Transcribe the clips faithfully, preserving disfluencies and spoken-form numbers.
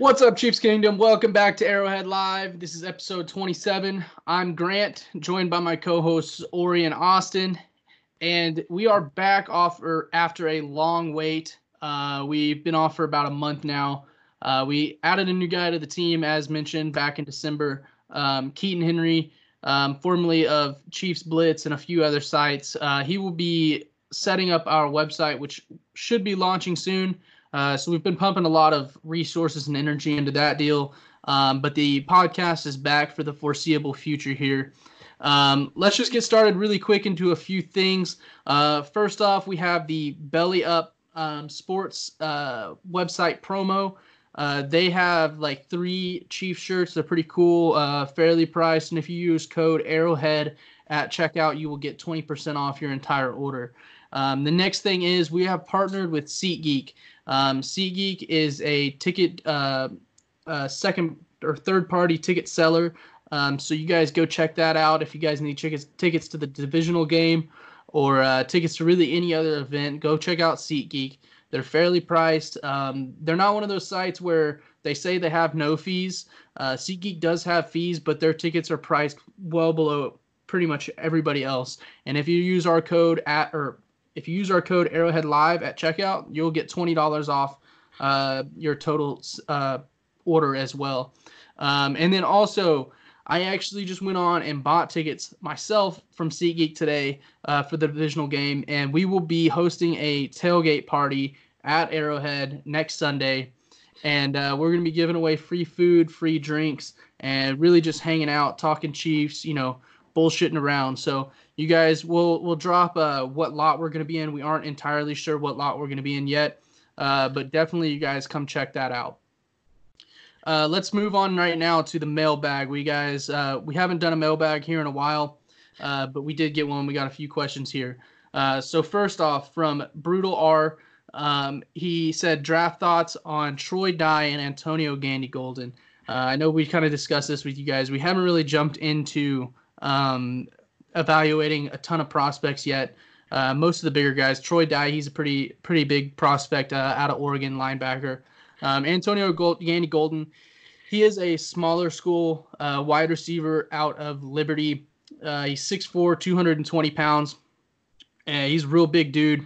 What's up, Chiefs Kingdom? Welcome back to Arrowhead Live. This is episode twenty-seven. I'm Grant, joined by my co-hosts Ori and Austin, and we are back off er, after a long wait. Uh, we've been off for about a month now. Uh, we added a new guy to the team, as mentioned, back in December. Um, Keaton Henry, um, formerly of Chiefs Blitz and a few other sites. Uh, he will be setting up our website, which should be launching soon. Uh, so we've been pumping a lot of resources and energy into that deal. Um, but the podcast is back for the foreseeable future here. Um, let's just get started really quick into a few things. Uh, first off, we have the Belly Up um, Sports uh, website promo. Uh, they have like three Chief shirts. They're pretty cool, uh, fairly priced. And if you use code Arrowhead at checkout, you will get twenty percent off your entire order. Um, the next thing is we have partnered with SeatGeek. Um, SeatGeek is a ticket, uh, uh, second or third party ticket seller. Um, so you guys go check that out. If you guys need tickets, tickets to the divisional game or uh, tickets to really any other event, go check out SeatGeek. They're fairly priced. Um, they're not one of those sites where they say they have no fees. Uh, SeatGeek does have fees, but their tickets are priced well below pretty much everybody else. And if you use our code at or If you use our code Arrowhead Live at checkout, you'll get twenty dollars off uh, your total uh, order as well. Um, and then also, I actually just went on and bought tickets myself from SeatGeek today uh, for the divisional game, and we will be hosting a tailgate party at Arrowhead next Sunday. And uh, we're going to be giving away free food, free drinks, and really just hanging out, talking Chiefs, you know, bullshitting around. So you guys, we'll we'll drop uh what lot we're going to be in. We aren't entirely sure what lot we're going to be in yet, uh but definitely you guys come check that out. Uh let's move on right now to the mailbag. We guys uh we haven't done a mailbag here in a while, uh but we did get one. We got a few questions here. Uh so first off, from Brutal R, um he said draft thoughts on Troy Dye and Antonio Gandy-Golden. uh, I know we kind of discussed this with you guys. We haven't really jumped into Um, evaluating a ton of prospects yet. Uh, most of the bigger guys, Troy Dye, he's a pretty pretty big prospect uh, out of Oregon, linebacker. Um, Antonio Gold- Gandy-Golden, he is a smaller school uh, wide receiver out of Liberty. Uh, he's six foot four, two hundred twenty pounds. Uh, he's a real big dude,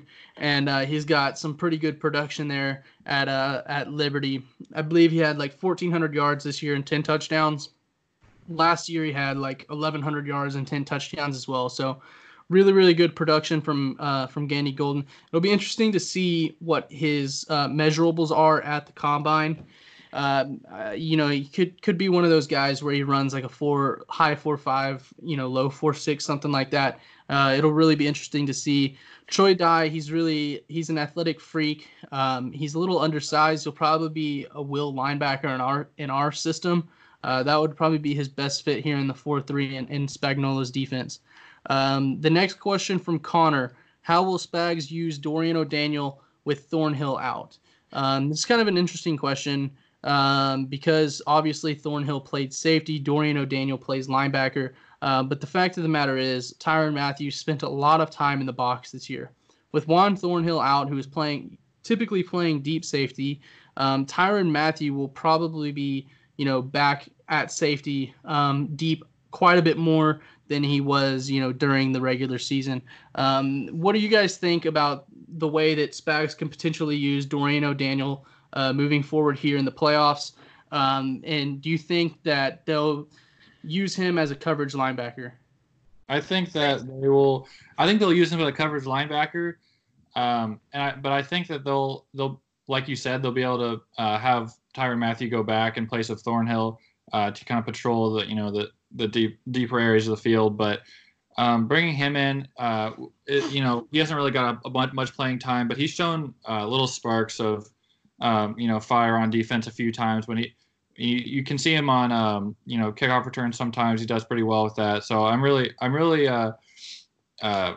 and uh, he's got some pretty good production there at uh, at Liberty. I believe he had like fourteen hundred yards this year and ten touchdowns. Last year, he had like eleven hundred yards and ten touchdowns as well. So really, really good production from uh, from Gandy-Golden. It'll be interesting to see what his uh, measurables are at the combine. Uh, uh, you know, he could could be one of those guys where he runs like a four, high four five, you know, low four six, something like that. Uh, it'll really be interesting to see. Troy Dye, he's really he's an athletic freak. Um, he's a little undersized. He'll probably be a will linebacker in our in our system. Uh, that would probably be his best fit here in the four three in, in Spagnuolo's defense. Um, the next question from Connor, how will Spags use Dorian O'Daniel with Thornhill out? Um, this is kind of an interesting question um, because obviously Thornhill played safety. Dorian O'Daniel plays linebacker. Uh, but the fact of the matter is Tyrann Mathieu spent a lot of time in the box this year. With Juan Thornhill out, who is playing typically playing deep safety, um, Tyrann Mathieu will probably be, you know, back at safety um, deep quite a bit more than he was, you know, during the regular season. Um, what do you guys think about the way that Spags can potentially use Dorian O'Daniel uh, moving forward here in the playoffs? Um, and do you think that they'll use him as a coverage linebacker? I think that they will. I think they'll use him as a coverage linebacker. Um, and I, but I think that they'll they'll. Like you said, they'll be able to uh, have Tyrann Mathieu go back in place of Thornhill uh, to kind of patrol the, you know, the the deep deeper areas of the field. But um, bringing him in, uh, it, you know, he hasn't really got a, a much playing time, but he's shown uh, little sparks of, um, you know, fire on defense a few times. When he, you, you can see him on, um, you know, kickoff returns sometimes. He does pretty well with that. So I'm really, I'm really uh, uh,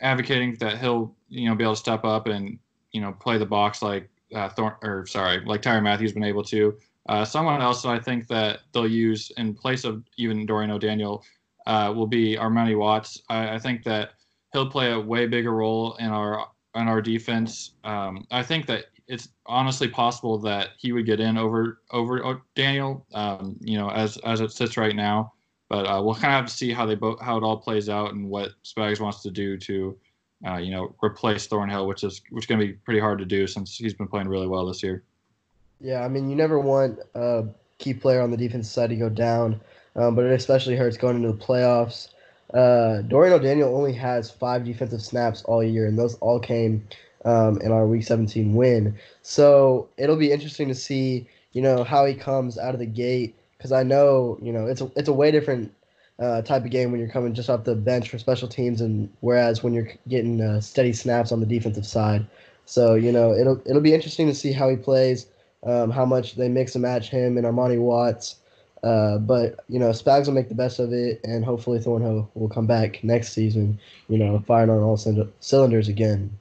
advocating that he'll, you know, be able to step up and, you know, play the box like. Uh, Thorn or sorry, like Tyrann Mathieu's been able to. Uh, someone else that I think that they'll use in place of even Dorian O'Daniel uh, will be Armani Watts. I, I think that he'll play a way bigger role in our in our defense. Um, I think that it's honestly possible that he would get in over over O'Daniel, um, you know, as as it sits right now. But uh, we'll kind of have to see how they bo- how it all plays out and what Spags wants to do to, uh, you know, replace Thornhill, which is which is going to be pretty hard to do since he's been playing really well this year. Yeah, I mean, you never want a key player on the defense side to go down, um, but it especially hurts going into the playoffs. Uh, Dorian O'Daniel only has five defensive snaps all year, and those all came um, in our Week seventeen win. So it'll be interesting to see, you know, how he comes out of the gate, because I know, you know, it's a, it's a way different uh, type of game when you're coming just off the bench for special teams, and whereas when you're getting uh, steady snaps on the defensive side. So, you know, it'll it'll be interesting to see how he plays, um, how much they mix and match him and Armani Watts. Uh, but, you know, Spags will make the best of it, and hopefully Thornhill will come back next season, you know, firing on all c- cylinders again.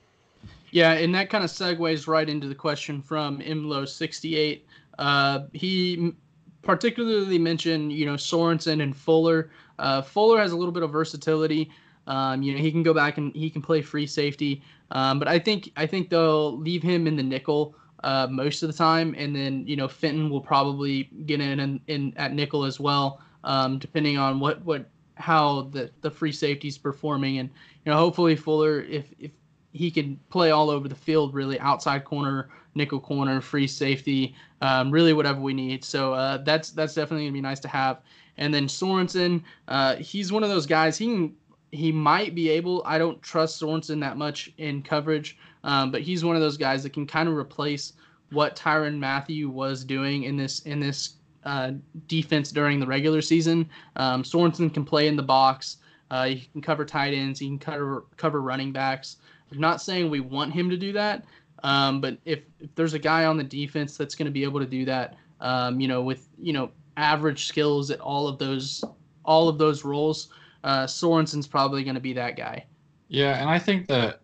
Yeah, and that kind of segues right into the question from Imlo sixty-eight. Uh, he particularly mentioned, you know, Sorensen and Fuller. Uh, Fuller has a little bit of versatility. Um, you know, he can go back and he can play free safety. Um, but I think I think they'll leave him in the nickel Uh, most of the time, and then you know Fenton will probably get in and in at nickel as well, um, depending on what, what how the, the free safety's performing, and you know hopefully Fuller, if if he can play all over the field, really outside corner, nickel corner, free safety, um, really whatever we need. So uh, that's that's definitely gonna be nice to have. And then Sorensen, uh, he's one of those guys. He can, he might be able. I don't trust Sorensen that much in coverage. Um, but he's one of those guys that can kind of replace what Tyrann Mathieu was doing in this in this uh, defense during the regular season. Um, Sorensen can play in the box. Uh, he can cover tight ends. He can cover cover running backs. I'm not saying we want him to do that, um, but if, if there's a guy on the defense that's going to be able to do that, um, you know, with you know average skills at all of those all of those roles, uh, Sorensen's probably going to be that guy. Yeah, and I think that.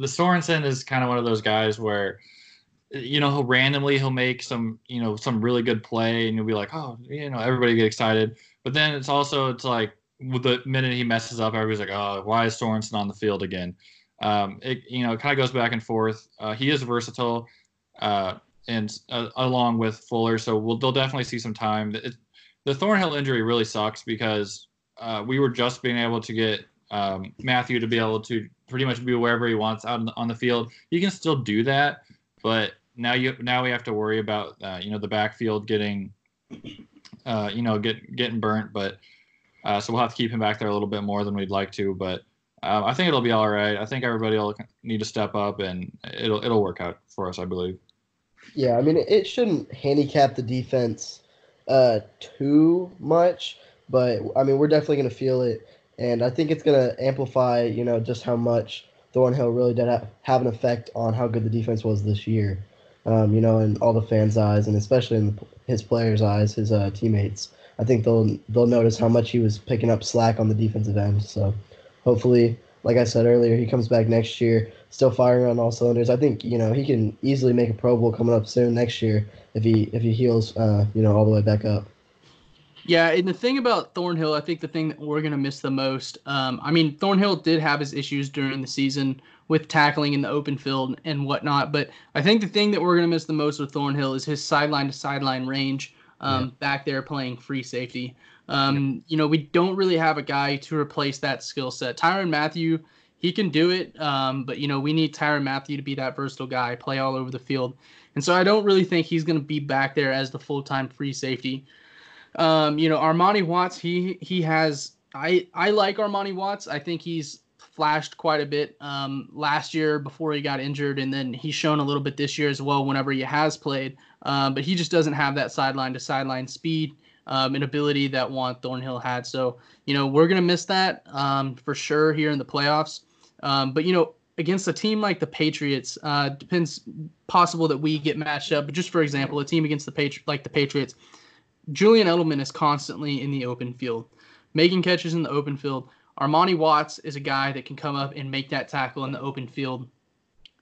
The Sorensen is kind of one of those guys where, you know, he'll randomly he'll make some, you know, some really good play, and you'll be like, oh, you know, everybody get excited. But then it's also it's like the minute he messes up, everybody's like, oh, why is Sorensen on the field again? Um, it you know it kind of goes back and forth. Uh, he is versatile, uh, and uh, along with Fuller, so we'll they'll definitely see some time. It, the Thornhill injury really sucks because uh, we were just being able to get um, Mathieu to be able to. Pretty much be wherever he wants out on the, on the field. He can still do that, but now you now we have to worry about uh, you know the backfield getting uh, you know get getting burnt. But uh, so we'll have to keep him back there a little bit more than we'd like to. But uh, I think it'll be all right. I think everybody will need to step up, and it'll it'll work out for us, I believe. Yeah, I mean it shouldn't handicap the defense uh, too much, but I mean we're definitely going to feel it. And I think it's going to amplify, you know, just how much Thornhill really did ha- have an effect on how good the defense was this year, um, you know, in all the fans' eyes, and especially in the, his players' eyes, his uh, teammates. I think they'll they'll notice how much he was picking up slack on the defensive end. So hopefully, like I said earlier, he comes back next year, still firing on all cylinders. I think, you know, he can easily make a Pro Bowl coming up soon next year if he, if he heals, uh, you know, all the way back up. Yeah, and the thing about Thornhill, I think the thing that we're going to miss the most, um, I mean, Thornhill did have his issues during the season with tackling in the open field and whatnot, but I think the thing that we're going to miss the most with Thornhill is his sideline-to-sideline range um, yeah. back there playing free safety. Um, yeah. You know, we don't really have a guy to replace that skill set. Tyrann Mathieu, he can do it, um, but, you know, we need Tyrann Mathieu to be that versatile guy, play all over the field. And so I don't really think he's going to be back there as the full-time free safety. Um, you know, Armani Watts, he he has I, I like Armani Watts. I think he's flashed quite a bit um, last year before he got injured, and then he's shown a little bit this year as well whenever he has played. Um, but he just doesn't have that sideline-to-sideline speed um, and ability that Juan Thornhill had. So, you know, we're going to miss that um, for sure here in the playoffs. Um, but, you know, against a team like the Patriots, uh, depends possible that we get matched up. But just for example, a team against the Patri- like the Patriots, Julian Edelman is constantly in the open field, making catches in the open field. Armani Watts is a guy that can come up and make that tackle in the open field,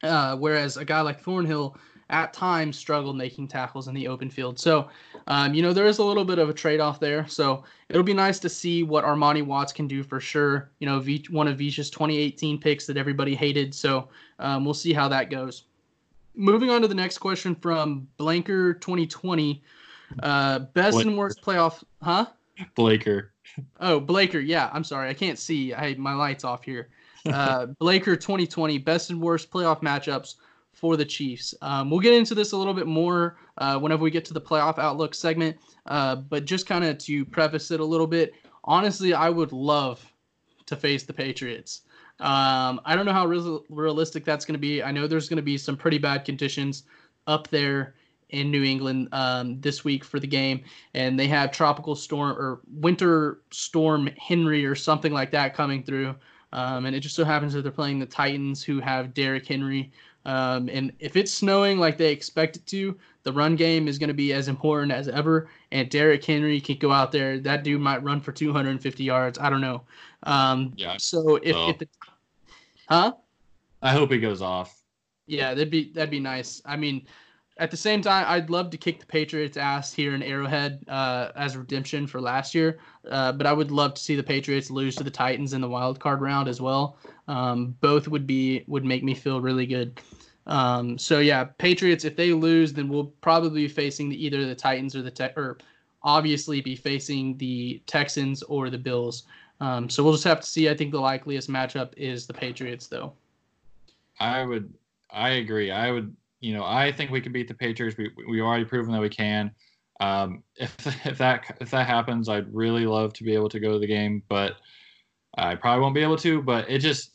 uh, whereas a guy like Thornhill at times struggled making tackles in the open field. So, um, you know, there is a little bit of a trade-off there. So it'll be nice to see what Armani Watts can do for sure. You know, v- one of Vish's twenty eighteen picks that everybody hated. So um, we'll see how that goes. Moving on to the next question from Blaker twenty twenty. Uh, best Blaker. and worst playoff, huh? Blaker. Oh, Blaker. Yeah, I'm sorry. I can't see. I my light's off here. Uh, Blaker twenty twenty, best and worst playoff matchups for the Chiefs. Um, we'll get into this a little bit more uh, whenever we get to the playoff outlook segment. Uh, but just kind of to preface it a little bit, honestly, I would love to face the Patriots. Um, I don't know how re- realistic that's going to be. I know there's going to be some pretty bad conditions up there in New England um, this week for the game, and they have tropical storm or winter storm Henry or something like that coming through. Um, and it just so happens that they're playing the Titans, who have Derrick Henry. Um, and if it's snowing like they expect it to, the run game is going to be as important as ever. And Derrick Henry can go out there. That dude might run for two hundred fifty yards. I don't know. Um, yeah. So if, well, if the, huh? I hope he goes off. Yeah, that'd be that'd be nice. I mean, at the same time, I'd love to kick the Patriots' ass here in Arrowhead uh, as redemption for last year. Uh, but I would love to see the Patriots lose to the Titans in the wild card round as well. Um, both would be would make me feel really good. Um, so yeah, Patriots. If they lose, then we'll probably be facing the, either the Titans or the te- or obviously be facing the Texans or the Bills. Um, so we'll just have to see. I think the likeliest matchup is the Patriots, though. I would. I agree. I would. You know, I think we can beat the Patriots. We we already proven that we can. Um, if if that if that happens, I'd really love to be able to go to the game, but I probably won't be able to. But it just,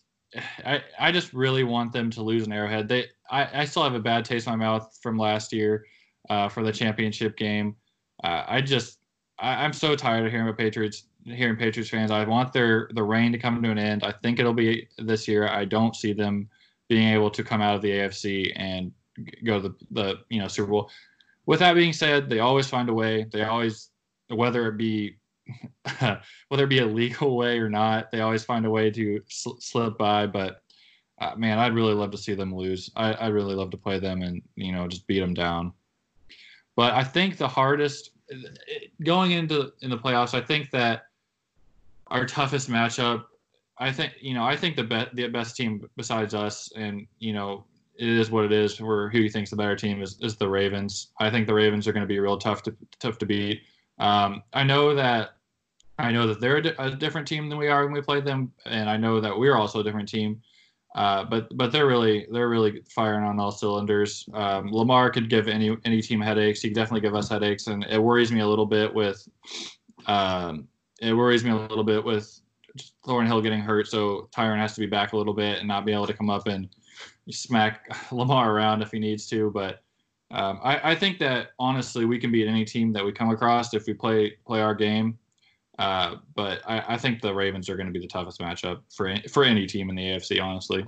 I I just really want them to lose an Arrowhead. They I, I still have a bad taste in my mouth from last year, uh, for the championship game. Uh, I just I, I'm so tired of hearing about Patriots. Hearing Patriots fans, I want their the reign to come to an end. I think it'll be this year. I don't see them being able to come out of the A F C and go to the, the you know Super Bowl. With that being said, they always find a way. They always, whether it be whether it be a legal way or not, they always find a way to sl- slip by. But uh, man, I'd really love to see them lose. I I really love to play them and you know just beat them down. But I think the hardest going into in the playoffs, I think that. Our toughest matchup, I think. You know, I think the best the best team besides us, and you know, it is what it is. We're who you think's the better team is, is the Ravens. I think the Ravens are going to be real tough to tough to beat. Um, I know that I know that they're a, di- a different team than we are when we played them, and I know that we're also a different team. Uh, but but they're really they're really firing on all cylinders. Um, Lamar could give any any team headaches. He could definitely give us headaches, and it worries me a little bit with. Um, It worries me a little bit with Thornhill getting hurt, so Tyrann has to be back a little bit and not be able to come up and smack Lamar around if he needs to. But um, I, I think that, honestly, we can beat any team that we come across if we play play our game. Uh, but I, I think the Ravens are going to be the toughest matchup for any, for any team in the A F C, honestly.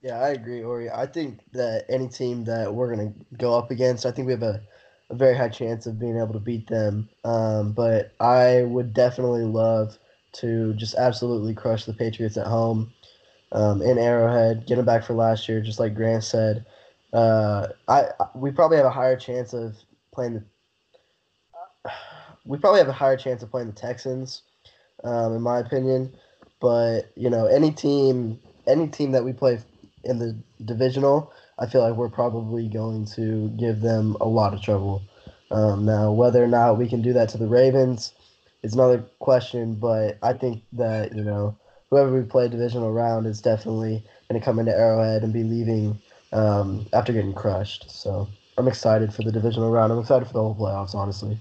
Yeah, I agree, Ori. I think that any team that we're going to go up against, I think we have a – a very high chance of being able to beat them. Um, but I would definitely love to just absolutely crush the Patriots at home um, in Arrowhead, get them back for last year, just like Grant said. Uh, I we probably have a higher chance of playing the we probably have a higher chance of playing the Texans, um, in my opinion. But you know, any team any team that we play in the divisional, I feel like we're probably going to give them a lot of trouble. Um, now, whether or not we can do that to the Ravens is another question, but I think that, you know, whoever we play divisional round is definitely going to come into Arrowhead and be leaving um, after getting crushed. So I'm excited for the divisional round. I'm excited for the whole playoffs, honestly.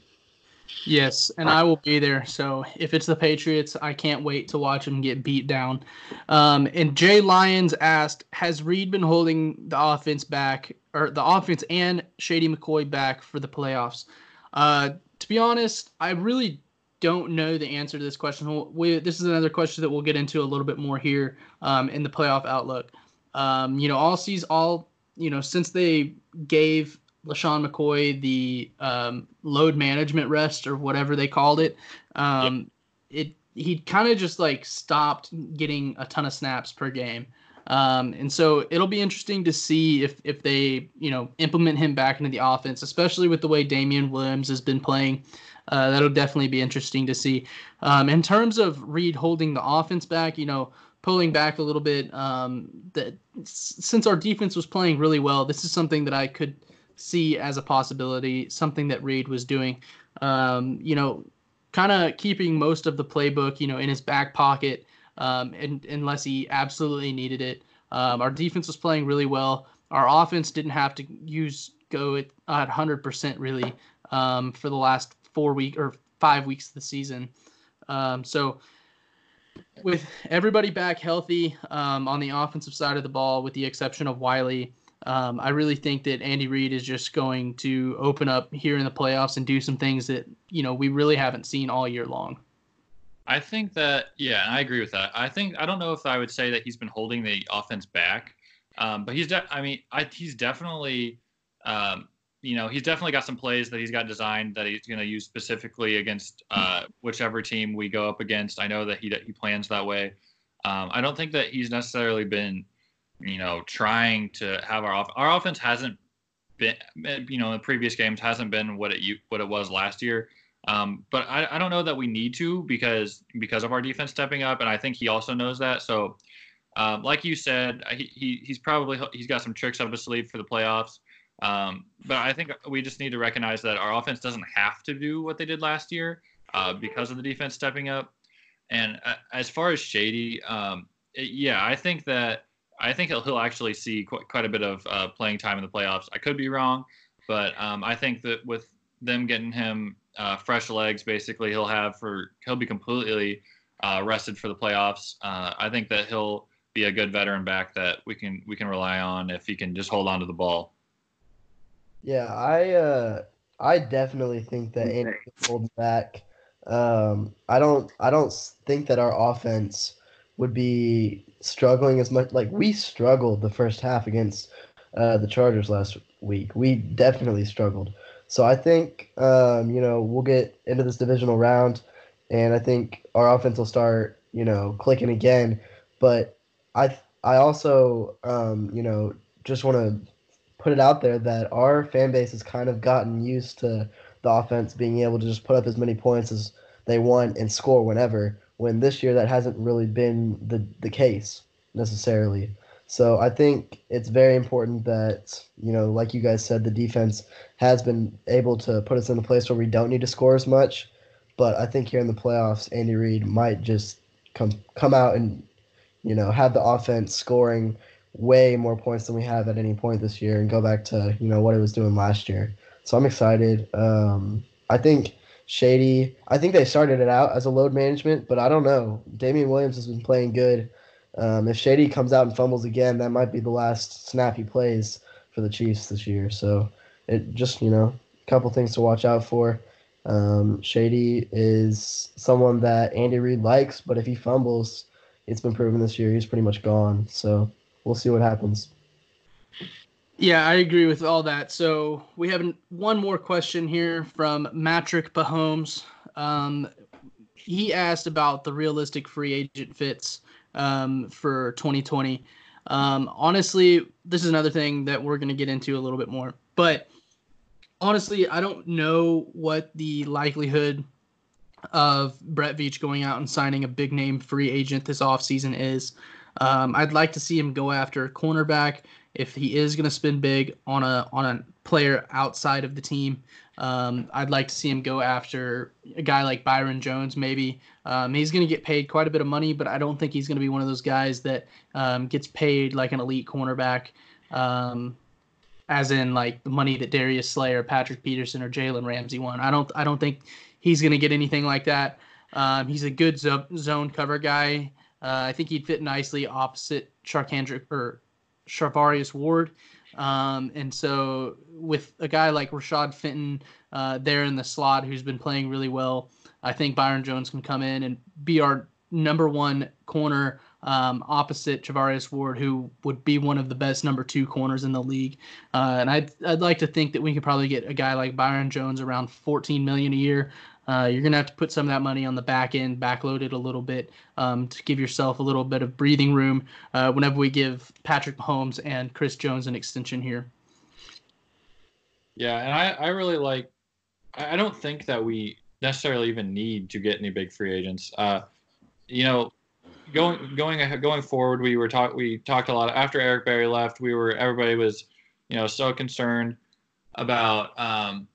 Yes, and I will be there. So if it's the Patriots, I can't wait to watch them get beat down. Um, and Jay Lyons asked, has Reid been holding the offense back, or the offense and Shady McCoy back for the playoffs? Uh, to be honest, I really don't know the answer to this question. We, this is another question that we'll get into a little bit more here um, in the playoff outlook. Um, you know, all season, all you know, since they gave LeSean McCoy the um, load management rest or whatever they called it, um, yep. it he kind of just like stopped getting a ton of snaps per game, um, and so it'll be interesting to see if if they you know implement him back into the offense, especially with the way Damien Williams has been playing. Uh, that'll definitely be interesting to see. Um, in terms of Reid holding the offense back, you know pulling back a little bit. Um, that since our defense was playing really well, this is something that I could see as a possibility, something that Reid was doing, um, you know, kind of keeping most of the playbook, you know, in his back pocket, um, and unless he absolutely needed it. Um, our defense was playing really well. Our offense didn't have to use go at, at one hundred percent really um, for the last four week or five weeks of the season. Um, so with everybody back healthy um, on the offensive side of the ball, with the exception of Wiley, um, I really think that Andy Reid is just going to open up here in the playoffs and do some things that, you know, we really haven't seen all year long. I think that, yeah, I agree with that. I think, I don't know if I would say that he's been holding the offense back, um, but he's, de- I mean, I, he's definitely, um, you know, he's definitely got some plays that he's got designed that he's going to use specifically against uh, whichever team we go up against. I know that he, that he plans that way. Um, I don't think that he's necessarily been, you know, trying to have our, off- our offense hasn't been, you know, in the previous games hasn't been what it, what it was last year. Um, but I, I don't know that we need to because because of our defense stepping up, and I think he also knows that. So, um, like you said, he, he he's probably he's got some tricks up his sleeve for the playoffs. Um, but I think we just need to recognize that our offense doesn't have to do what they did last year uh, because of the defense stepping up. And uh, as far as Shady, um, it, yeah, I think that I think he'll, he'll actually see quite, quite a bit of uh, playing time in the playoffs. I could be wrong, but um, I think that with them getting him uh, fresh legs, basically he'll have for, he'll be completely uh, rested for the playoffs. Uh, I think that he'll be a good veteran back that we can, we can rely on if he can just hold on to the ball. Yeah. I, uh, I definitely think that Andy holds back. Um, I don't, I don't think that our offense would be struggling as much. Like we struggled the first half against uh, the Chargers last week. We definitely struggled. So I think, um, you know, we'll get into this divisional round, and I think our offense will start, you know, clicking again. But I I also, um, you know, just want to put it out there that our fan base has kind of gotten used to the offense being able to just put up as many points as they want and score whenever, when this year that hasn't really been the, the case necessarily. So I think it's very important that, you know, like you guys said, the defense has been able to put us in a place where we don't need to score as much. But I think here in the playoffs, Andy Reid might just come come out and, you know, have the offense scoring way more points than we have at any point this year and go back to, you know, what it was doing last year. So I'm excited. Um, I think Shady, I think they started it out as a load management, but I don't know. Damien Williams has been playing good. Um, if Shady comes out and fumbles again, that might be the last snap he plays for the Chiefs this year. So it just, you know, a couple things to watch out for. Um, Shady is someone that Andy Reid likes, but if he fumbles, it's been proven this year he's pretty much gone. So we'll see what happens. Yeah, I agree with all that. So we have one more question here from Matrick Bahomes. Um, he asked about the realistic free agent fits um for twenty twenty. Um honestly, this is another thing that we're going to get into a little bit more, but honestly I don't know what the likelihood of Brett Veach going out and signing a big name free agent this offseason is. um I'd like to see him go after a cornerback if he is going to spend big on a on a player outside of the team. Um, I'd like to see him go after a guy like Byron Jones, maybe. Um, he's going to get paid quite a bit of money, but I don't think he's going to be one of those guys that um, gets paid like an elite cornerback, um, as in like the money that Darius Slay or Patrick Peterson or Jalen Ramsey won. I don't I don't think he's going to get anything like that. Um, he's a good zo- zone cover guy. Uh, I think he'd fit nicely opposite Sharkhandrick or Chavarius Ward. Um, and so with a guy like Rashad Fenton uh, there in the slot, who's been playing really well, I think Byron Jones can come in and be our number one corner um, opposite Chavarius Ward, who would be one of the best number two corners in the league. Uh, and I'd, I'd like to think that we could probably get a guy like Byron Jones around fourteen million dollars a year. Uh, you're going to have to put some of that money on the back end, backload it a little bit um, to give yourself a little bit of breathing room uh, whenever we give Patrick Mahomes and Chris Jones an extension here. Yeah, and I, I really like – I don't think that we necessarily even need to get any big free agents. Uh, you know, going going going forward, we were talk we talked a lot after Eric Berry left. We were everybody was, you know, so concerned about um,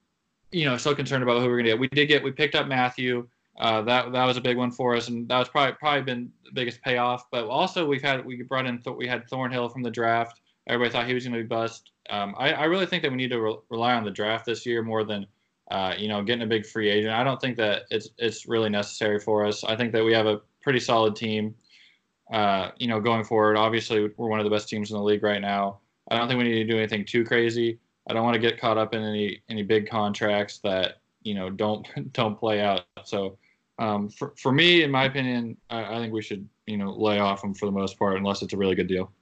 you know, so concerned about who we were gonna get. We did get we picked up Mathieu. Uh, that that was a big one for us, and that was probably probably been the biggest payoff. But also we've had we brought in we had Thornhill from the draft. Everybody thought he was going to be bust. Um, I, I really think that we need to re- rely on the draft this year more than uh, you know getting a big free agent. I don't think that it's it's really necessary for us. I think that we have a pretty solid team. Uh, you know, going forward, obviously we're one of the best teams in the league right now. I don't think we need to do anything too crazy. I don't want to get caught up in any any big contracts that you know don't don't play out. So. Um, for, for me, in my opinion, I, I think we should, you know, lay off them for the most part, unless it's a really good deal.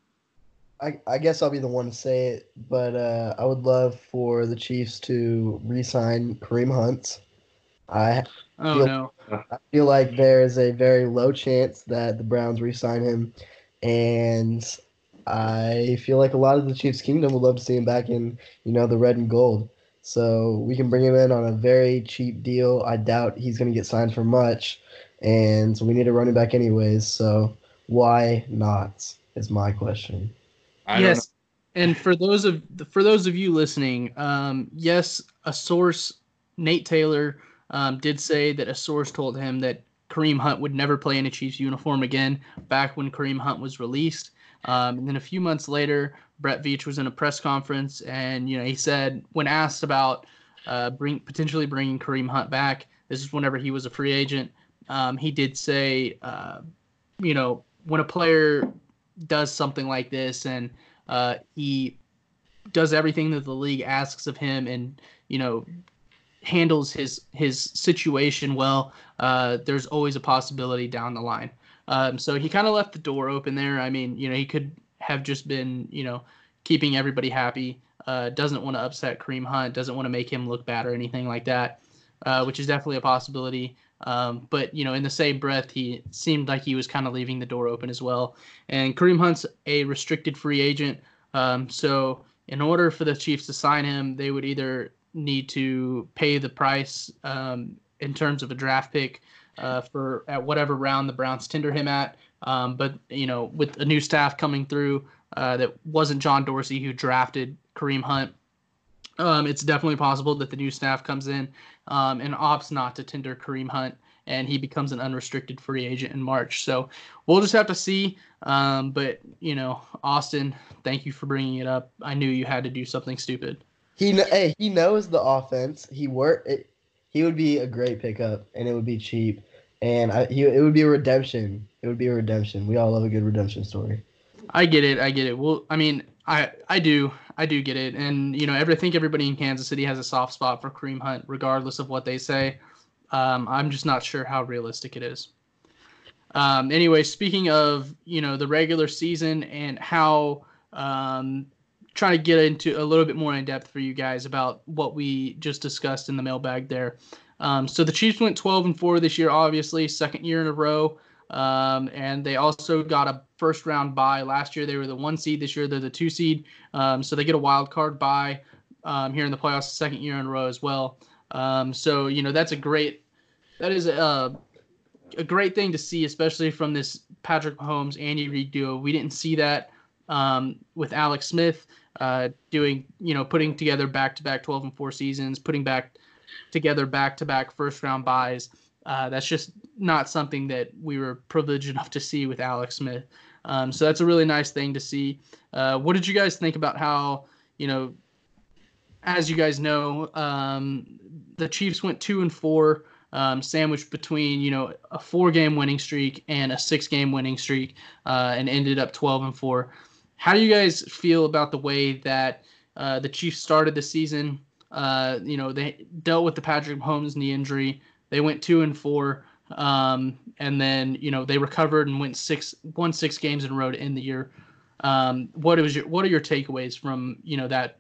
I, I guess I'll be the one to say it, but uh, I would love for the Chiefs to re-sign Kareem Hunt. I oh, feel, no. I feel like there is a very low chance that the Browns re-sign him, and I feel like a lot of the Chiefs' kingdom would love to see him back in, you know, the red and gold. So we can bring him in on a very cheap deal. I doubt he's going to get signed for much, and we need a running back anyways. So why not is my question. I yes, and for those of for those of you listening, um, yes, a source, Nate Taylor, um, did say that a source told him that Kareem Hunt would never play in a Chiefs uniform again. Back when Kareem Hunt was released, um, and then a few months later. Brett Veach was in a press conference, and you know he said, when asked about uh, bring potentially bringing Kareem Hunt back, this is whenever he was a free agent. Um, he did say, uh, you know, when a player does something like this and uh, he does everything that the league asks of him, and you know handles his his situation well, uh, there's always a possibility down the line. Um, so he kind of left the door open there. I mean, you know, he could. Have just been, you know, keeping everybody happy, uh, doesn't want to upset Kareem Hunt, doesn't want to make him look bad or anything like that, uh, which is definitely a possibility. Um, but, you know, in the same breath, he seemed like he was kind of leaving the door open as well. And Kareem Hunt's a restricted free agent. Um, so in order for the Chiefs to sign him, they would either need to pay the price um, in terms of a draft pick uh, for at whatever round the Browns tender him at. Um, but, you know, with a new staff coming through uh, that wasn't John Dorsey who drafted Kareem Hunt, um, it's definitely possible that the new staff comes in um, and opts not to tender Kareem Hunt, and he becomes an unrestricted free agent in March. So we'll just have to see. Um, but, you know, Austin, thank you for bringing it up. I knew you had to do something stupid. He kn- hey, he knows the offense. He work. It, he would be a great pickup, and it would be cheap. And I, he, it would be a redemption. It would be a redemption. We all love a good redemption story. I get it. I get it. Well, I mean, I, I do. I do get it. And, you know, every, I think everybody in Kansas City has a soft spot for Kareem Hunt, regardless of what they say. Um, I'm just not sure how realistic it is. Um, anyway, speaking of, you know, the regular season and how um, trying to get into a little bit more in depth for you guys about what we just discussed in the mailbag there. Um, so the Chiefs went twelve and four this year, obviously, second year in a row. Um, and they also got a first-round bye. Last year they were the one seed. This year they're the two seed. Um, so they get a wild card bye um, here in the playoffs, second year in a row as well. Um, so, you know, that's a great – that is a, a great thing to see, especially from this Patrick Mahomes, Andy Reid duo. We didn't see that um, with Alex Smith uh, doing – you know, putting together back-to-back twelve and four seasons, putting back – together back-to-back first-round buys. Uh, that's just not something that we were privileged enough to see with Alex Smith. Um, so that's a really nice thing to see. Uh, what did you guys think about how, you know, as you guys know, um, the Chiefs went two and four, um, sandwiched between, you know, a four-game winning streak and a six-game winning streak, uh, and ended up twelve and four. How do you guys feel about the way that uh, the Chiefs started the season? Uh, you know, they dealt with the Patrick Mahomes knee injury. They went two and four, um, and then you know they recovered and went six, won six games in a row to end the year. Um, what was your, what are your takeaways from you know that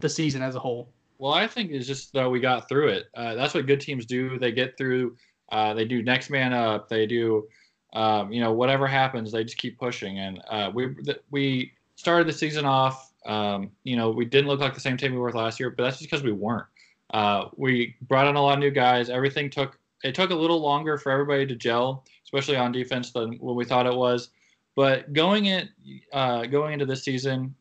the season as a whole? Well, I think it's just that we got through it. Uh, that's what good teams do. They get through. Uh, they do next man up. They do, um, you know, whatever happens, they just keep pushing. And uh, we th- we started the season off. Um, you know, we didn't look like the same team we were last year, but that's just because we weren't. Uh, we brought in a lot of new guys. Everything took – it took a little longer for everybody to gel. especially on defense, than what we thought it was. But going it uh, going into this season,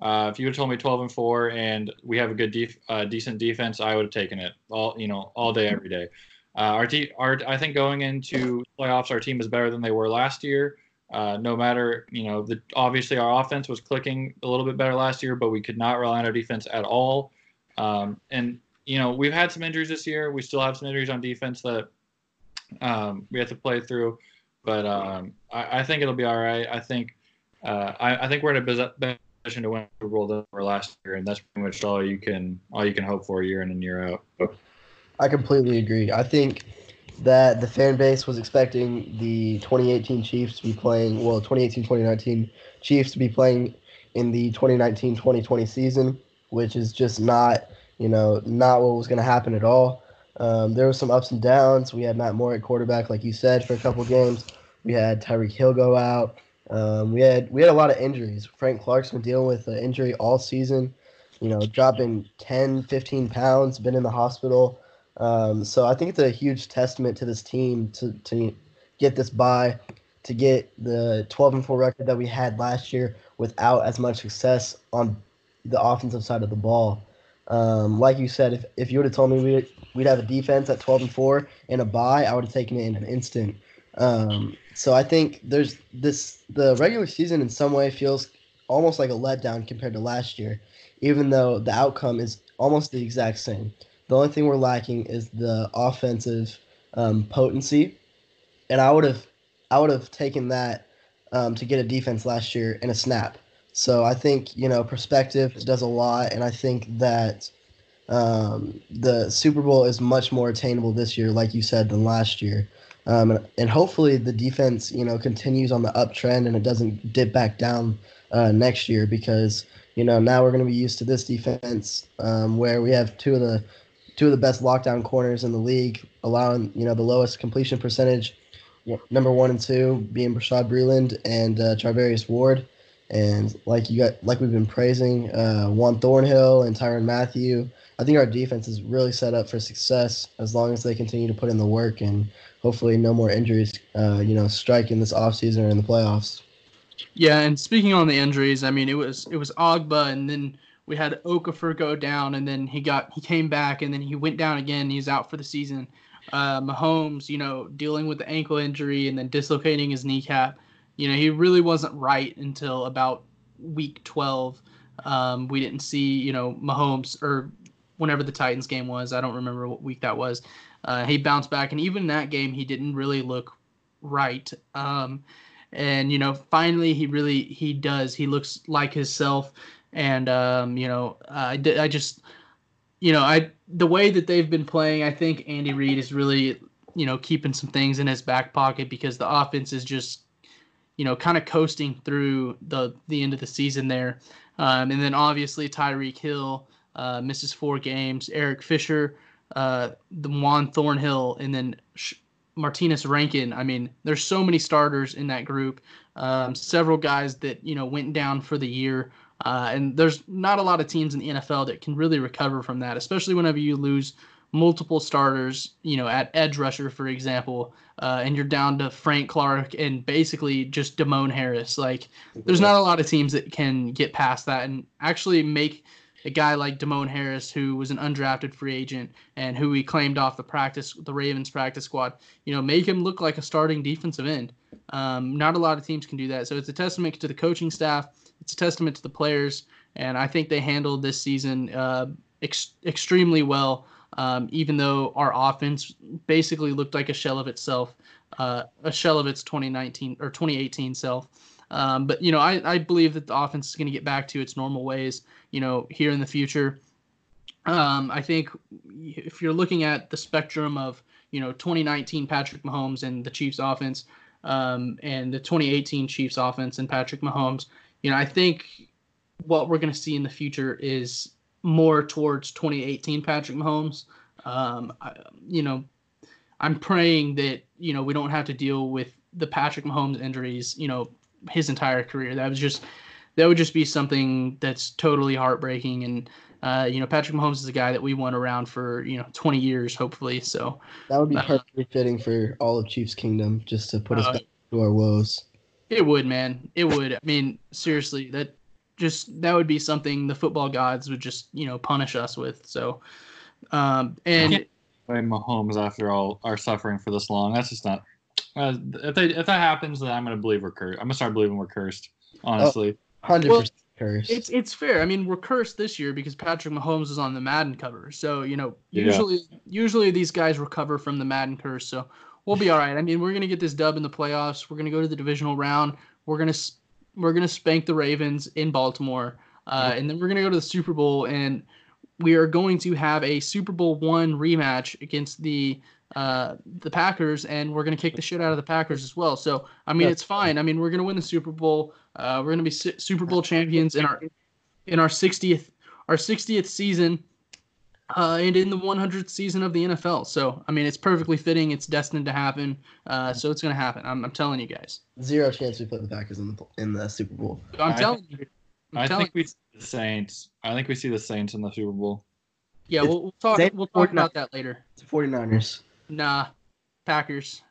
uh, if you had told me twelve and four and we have a good def- uh, decent defense, I would have taken it all you know all day every day. Uh, our te- our I think going into playoffs, our team is better than they were last year. Uh, no matter, you know, the, obviously our offense was clicking a little bit better last year, but we could not rely on our defense at all. Um, and, you know, we've had some injuries this year. We still have some injuries on defense that um, we have to play through. But um, I, I think it'll be all right. I think uh, I, I think we're in a position to win the World over last year, and that's pretty much all you can all you can hope for year in and year out. I completely agree. I think that the fan base was expecting the twenty eighteen Chiefs to be playing, well, twenty eighteen twenty nineteen Chiefs to be playing in the twenty nineteen twenty twenty season, which is just not, you know, not what was going to happen at all. Um, there was some ups and downs. We had Matt Moore at quarterback, like you said, for a couple games. We had Tyreek Hill go out. Um, we had we had a lot of injuries. Frank Clark's been dealing with an injury all season, you know, dropping ten, fifteen pounds, been in the hospital. Um, so I think it's a huge testament to this team to, to get this bye, to get the twelve and four record that we had last year without as much success on the offensive side of the ball. Um, like you said, if, if you would have told me we'd, we'd have a defense at twelve and four and a bye, I would have taken it in an instant. Um, so I think there's this the regular season in some way feels almost like a letdown compared to last year, even though the outcome is almost the exact same. The only thing we're lacking is the offensive um, potency, and I would have, I would have taken that um, to get a defense last year in a snap. So I think, you know, perspective does a lot, and I think that um, the Super Bowl is much more attainable this year, like you said, than last year. Um, and, and hopefully the defense, you know, continues on the uptrend and it doesn't dip back down uh, next year, because, you know, now we're going to be used to this defense um, where we have two of the Two of the best lockdown corners in the league, allowing, you know, the lowest completion percentage, number one and two being Rashad Breland and uh, Chavarius Ward, and like you got like we've been praising uh, Juan Thornhill and Tyrann Mathieu. I think our defense is really set up for success as long as they continue to put in the work and hopefully no more injuries, uh, you know, strike in this offseason or in the playoffs. Yeah, and speaking on the injuries, I mean it was it was Ogba, and then we had Okafor go down, and then he got he came back, and then he went down again. He's out for the season. Uh, Mahomes, you know, dealing with the ankle injury and then dislocating his kneecap. You know, he really wasn't right until about week twelve. Um, we didn't see, you know, Mahomes, or whenever the Titans game was. I don't remember what week that was. Uh, he bounced back, and even in that game, he didn't really look right. Um, and, you know, finally he really he does. He looks like himself. And, um, you know, I, I just, you know, I the way that they've been playing, I think Andy Reid is really, you know, keeping some things in his back pocket, because the offense is just, you know, kind of coasting through the, the end of the season there. Um, and then obviously Tyreek Hill uh, misses four games, Eric Fisher, uh, the Juan Thornhill, and then Sh- Martinez Rankin. I mean, there's so many starters in that group. Um, several guys that, you know, went down for the year. Uh, and there's not a lot of teams in the N F L that can really recover from that, especially whenever you lose multiple starters, you know, at edge rusher, for example, uh, and you're down to Frank Clark and basically just Damone Harris. Like, there's not a lot of teams that can get past that and actually make a guy like Damone Harris, who was an undrafted free agent and who we claimed off the practice, the Ravens practice squad, you know, make him look like a starting defensive end. Um, not a lot of teams can do that. So it's a testament to the coaching staff. It's a testament to the players, and I think they handled this season uh, ex- extremely well, um, even though our offense basically looked like a shell of itself, uh, a shell of its twenty nineteen or twenty eighteen self. Um, but, you know, I, I believe that the offense is going to get back to its normal ways, you know, here in the future. Um, I think if you're looking at the spectrum of, you know, twenty nineteen Patrick Mahomes and the Chiefs offense um, and the twenty eighteen Chiefs offense and Patrick Mahomes, you know, I think what we're going to see in the future is more towards twenty eighteen Patrick Mahomes. Um, I, you know, I'm praying that, you know, we don't have to deal with the Patrick Mahomes injuries, you know, his entire career. That was just, that would just be something that's totally heartbreaking. And uh, you know, Patrick Mahomes is a guy that we want around for, you know, twenty years, hopefully. So that would be uh, perfectly fitting for all of Chiefs Kingdom, just to put uh, us back to our woes. It would, man. It would. I mean, seriously, that just, that would be something the football gods would just, you know, punish us with. So, um, and Mahomes, after all, are suffering for this long. That's just not. Uh, if, they, if that happens, then I'm going to believe we're cursed. I'm going to start believing we're cursed, honestly. Oh, one hundred percent well, cursed. It's, it's fair. I mean, we're cursed this year because Patrick Mahomes is on the Madden cover. So, you know, yeah. usually usually these guys recover from the Madden curse. So we'll be all right. I mean, we're going to get this dub in the playoffs. We're going to go to the divisional round. We're going to we're gonna spank the Ravens in Baltimore. Uh, yeah. And then we're going to go to the Super Bowl. And we are going to have a Super Bowl one rematch against the – Uh, the Packers, and we're going to kick the shit out of the Packers as well. So, I mean, it's fine. I mean, we're going to win the Super Bowl. Uh, we're going to be si- Super Bowl champions in our in our sixtieth our sixtieth season, uh, and in the one hundredth season of the N F L. So, I mean, it's perfectly fitting. It's destined to happen. Uh, so it's going to happen. I'm, I'm telling you guys. Zero chance we play the Packers in the in the Super Bowl. I'm I, telling you. I'm I telling think we see the Saints. I think we see the Saints in the Super Bowl. Yeah, it's, we'll, we'll talk. We'll talk about that later. It's the 49ers. Nah, Packers,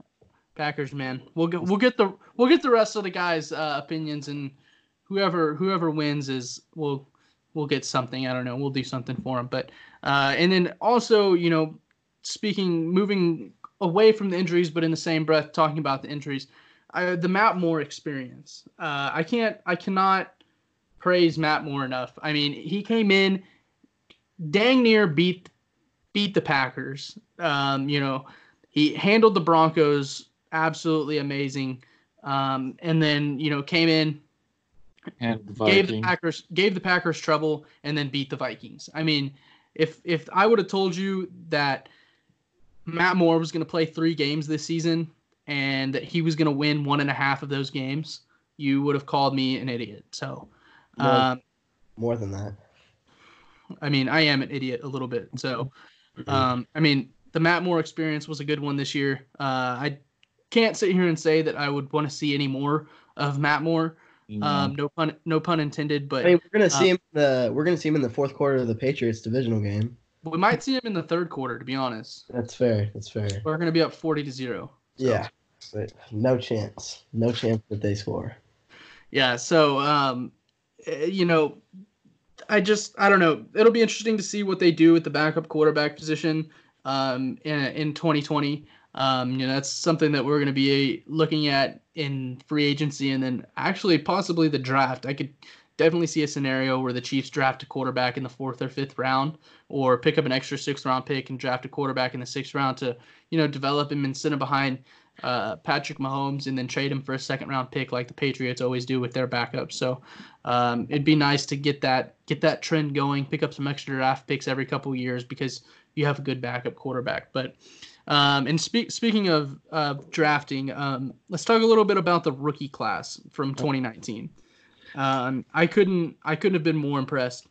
Packers, man. We'll get we'll get the we'll get the rest of the guys' uh, opinions, and whoever whoever wins is we'll we'll get something. I don't know. We'll do something for them. But uh, and then also, you know, speaking moving away from the injuries, but in the same breath talking about the injuries, I, the Matt Moore experience. Uh, I can't I cannot praise Matt Moore enough. I mean, he came in, dang near beat. beat the Packers. Um, you know, he handled the Broncos absolutely amazing. Um, and then, you know, came in, and the gave the Packers gave the Packers trouble, and then beat the Vikings. I mean, if if I would have told you that Matt Moore was going to play three games this season and that he was going to win one and a half of those games, you would have called me an idiot. So, more, um, more than that. I mean, I am an idiot a little bit. So. Um, I mean, the Matt Moore experience was a good one this year. Uh, I can't sit here and say that I would want to see any more of Matt Moore. Mm-hmm. Um, no pun, no pun intended. But I mean, we're gonna see uh, him. In the, we're gonna see him in the fourth quarter of the Patriots divisional game. We might see him in the third quarter, to be honest. That's fair. That's fair. We're gonna be up forty to zero. So. Yeah, but no chance. No chance that they score. Yeah. So, um, you know. I just, I don't know. It'll be interesting to see what they do at the backup quarterback position um, in, in twenty twenty. Um, you know, that's something that we're going to be looking at in free agency, and then actually possibly the draft. I could definitely see a scenario where the Chiefs draft a quarterback in the fourth or fifth round, or pick up an extra sixth round pick and draft a quarterback in the sixth round to, you know, develop him and send him behind uh, Patrick Mahomes, and then trade him for a second round pick like the Patriots always do with their backup. So um, it'd be nice to get that, get that trend going, pick up some extra draft picks every couple of years because you have a good backup quarterback. But, um, and spe- speaking of uh, drafting, um, let's talk a little bit about the rookie class from twenty nineteen. Um, I couldn't, I couldn't have been more impressed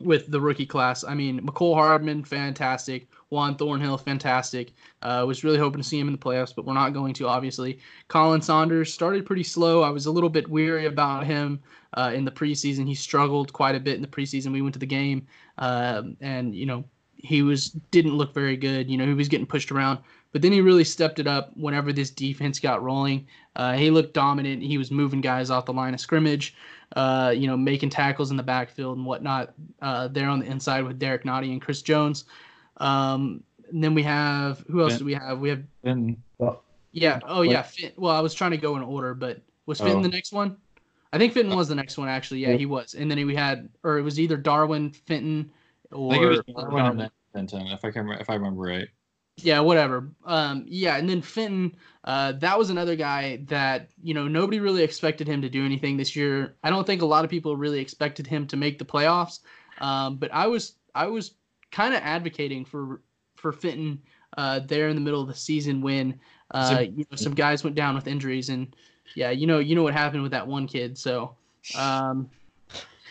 with the rookie class. I mean, Mecole Hardman, fantastic. Juan Thornhill, fantastic. I uh, was really hoping to see him in the playoffs, but we're not going to, obviously. Colin Saunders started pretty slow. I was a little bit weary about him uh, in the preseason. He struggled quite a bit in the preseason. We went to the game, uh, and, you know, he was didn't look very good. You know, he was getting pushed around. But then he really stepped it up whenever this defense got rolling. Uh, he looked dominant. He was moving guys off the line of scrimmage, uh, you know, making tackles in the backfield and whatnot uh, there on the inside with Derek Nottie and Chris Jones. Um, and then we have – who else Finn. do we have? We have – Yeah. Oh, yeah. Finn. Well, I was trying to go in order, but was Finn oh. the next one? I think Fenton was the next one, actually. Yeah, yeah, he was. And then we had – or it was either Darwin, Fenton, or – I think it was Darwin or then Fenton, if I, can, if I remember right. Yeah, whatever. Um, yeah, and then Fenton, uh, that was another guy that, you know, nobody really expected him to do anything this year. I don't think a lot of people really expected him to make the playoffs. Um, but I was I was kind of advocating for for Fenton uh, there in the middle of the season when uh, you know, some guys went down with injuries, and yeah, you know you know what happened with that one kid. So um,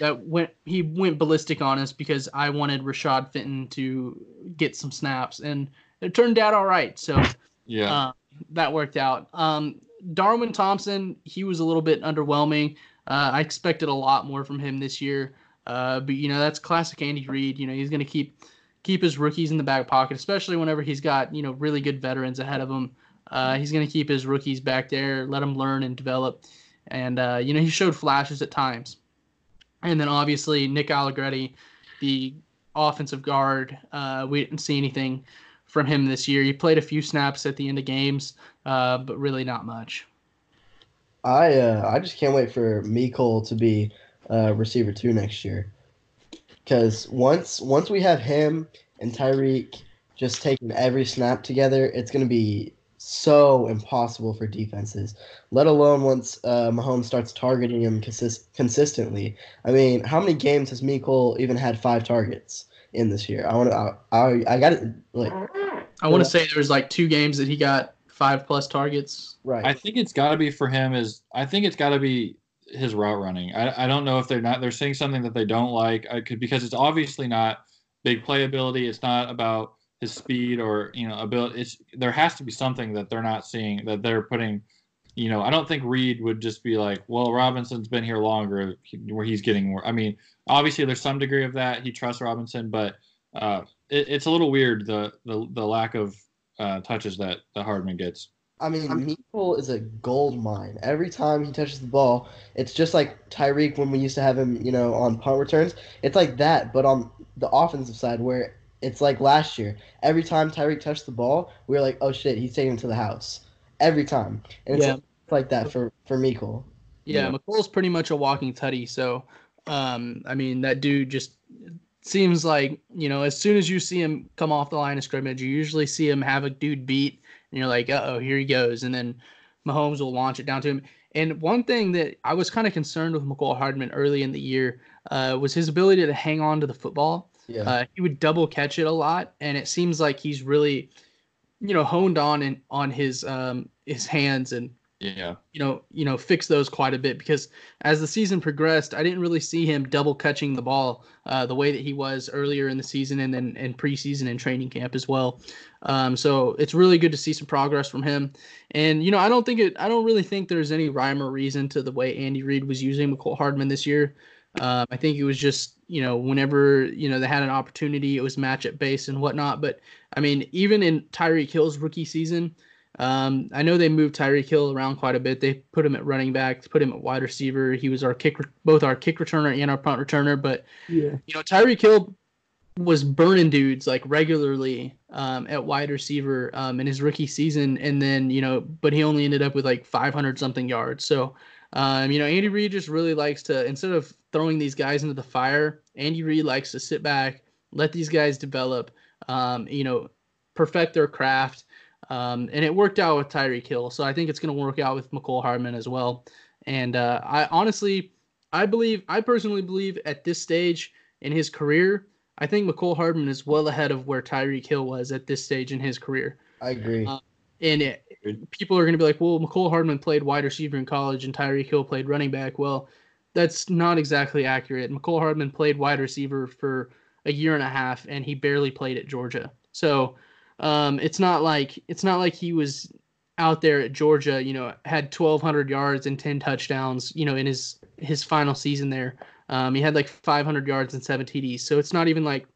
that went he went ballistic on us because I wanted Rashad Fenton to get some snaps, and it turned out all right, so yeah, uh, that worked out. Um, Darwin Thompson, he was a little bit underwhelming. Uh, I expected a lot more from him this year. Uh, but, you know, that's classic Andy Reid. You know, he's going to keep keep his rookies in the back pocket, especially whenever he's got, you know, really good veterans ahead of him. Uh, he's going to keep his rookies back there, let them learn and develop. And, uh, you know, he showed flashes at times. And then, obviously, Nick Allegretti, the offensive guard, uh, we didn't see anything from him this year. He played a few snaps at the end of games, uh, but really not much. I uh, I just can't wait for Mecole to be uh, receiver two next year. Because once once we have him and Tyreek just taking every snap together, it's going to be so impossible for defenses, let alone once uh, Mahomes starts targeting him consist- consistently. I mean, how many games has Mecole even had five targets in this year? I want to. I, I, I got it. Like, I want to say there's like two games that he got five plus targets. Right. I think it's got to be for him is. I think it's got to be his route running. I, I don't know if they're not. They're seeing something that they don't like. I could because it's obviously not big playability. It's not about his speed or, you know, ability. It's, there has to be something that they're not seeing, that they're putting, you know, I don't think Reid would just be like, well, Robinson's been here longer where he's getting more. I mean, obviously there's some degree of that. He trusts Robinson, but uh, it, it's a little weird, the the, the lack of uh, touches that, that Hardman gets. I mean, Mecole is a gold mine. Every time he touches the ball, it's just like Tyreek when we used to have him, you know, on punt returns. It's like that, but on the offensive side where it's like last year. Every time Tyreek touched the ball, we were like, oh, shit, he's taking it to the house. Every time. And it's yeah. like that for, for Mecole. Yeah, yeah, McCole's pretty much a walking tutty. So, um, I mean, that dude just seems like, you know, as soon as you see him come off the line of scrimmage, you usually see him have a dude beat, and you're like, uh-oh, here he goes. And then Mahomes will launch it down to him. And one thing that I was kind of concerned with Mecole Hardman early in the year uh, was his ability to hang on to the football. Yeah. Uh, he would double catch it a lot, and it seems like he's really, you know, honed on and on his um his hands and yeah you know you know fixed those quite a bit, because as the season progressed, I didn't really see him double catching the ball uh, the way that he was earlier in the season and then in preseason and training camp as well. Um, so it's really good to see some progress from him. And you know, I don't think it I don't really think there's any rhyme or reason to the way Andy Reid was using Mecole Hardman this year. Um, I think it was just, you know, whenever, you know, they had an opportunity, it was matchup based and whatnot. But, I mean, even in Tyreek Hill's rookie season, um, I know they moved Tyreek Hill around quite a bit. They put him at running back, put him at wide receiver. He was our kick, both our kick returner and our punt returner. But, yeah. you know, Tyreek Hill was burning dudes, like, regularly um, at wide receiver um, in his rookie season. And then, you know, but he only ended up with, like, five hundred something yards. So, um, you know, Andy Reid just really likes to, instead of throwing these guys into the fire, Andy Reid likes to sit back, let these guys develop, um, you know, perfect their craft. Um, and it worked out with Tyreek Hill. So I think it's going to work out with Mecole Hardman as well. And uh, I honestly, I believe, I personally believe at this stage in his career, I think Mecole Hardman is well ahead of where Tyreek Hill was at this stage in his career. I agree. Um, and it, people are going to be like, well, Mecole Hardman played wide receiver in college and Tyreek Hill played running back. Well, that's not exactly accurate. Mecole Hardman played wide receiver for a year and a half, and he barely played at Georgia. So um, it's not like it's not like he was out there at Georgia, you know, had twelve hundred yards and ten touchdowns, you know, in his, his final season there. Um, he had like five hundred yards and seven T Ds. So it's not even like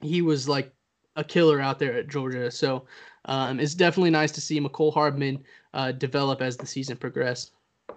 he was like a killer out there at Georgia. So Um, it's definitely nice to see Mecole Hardman uh, develop as the season progressed.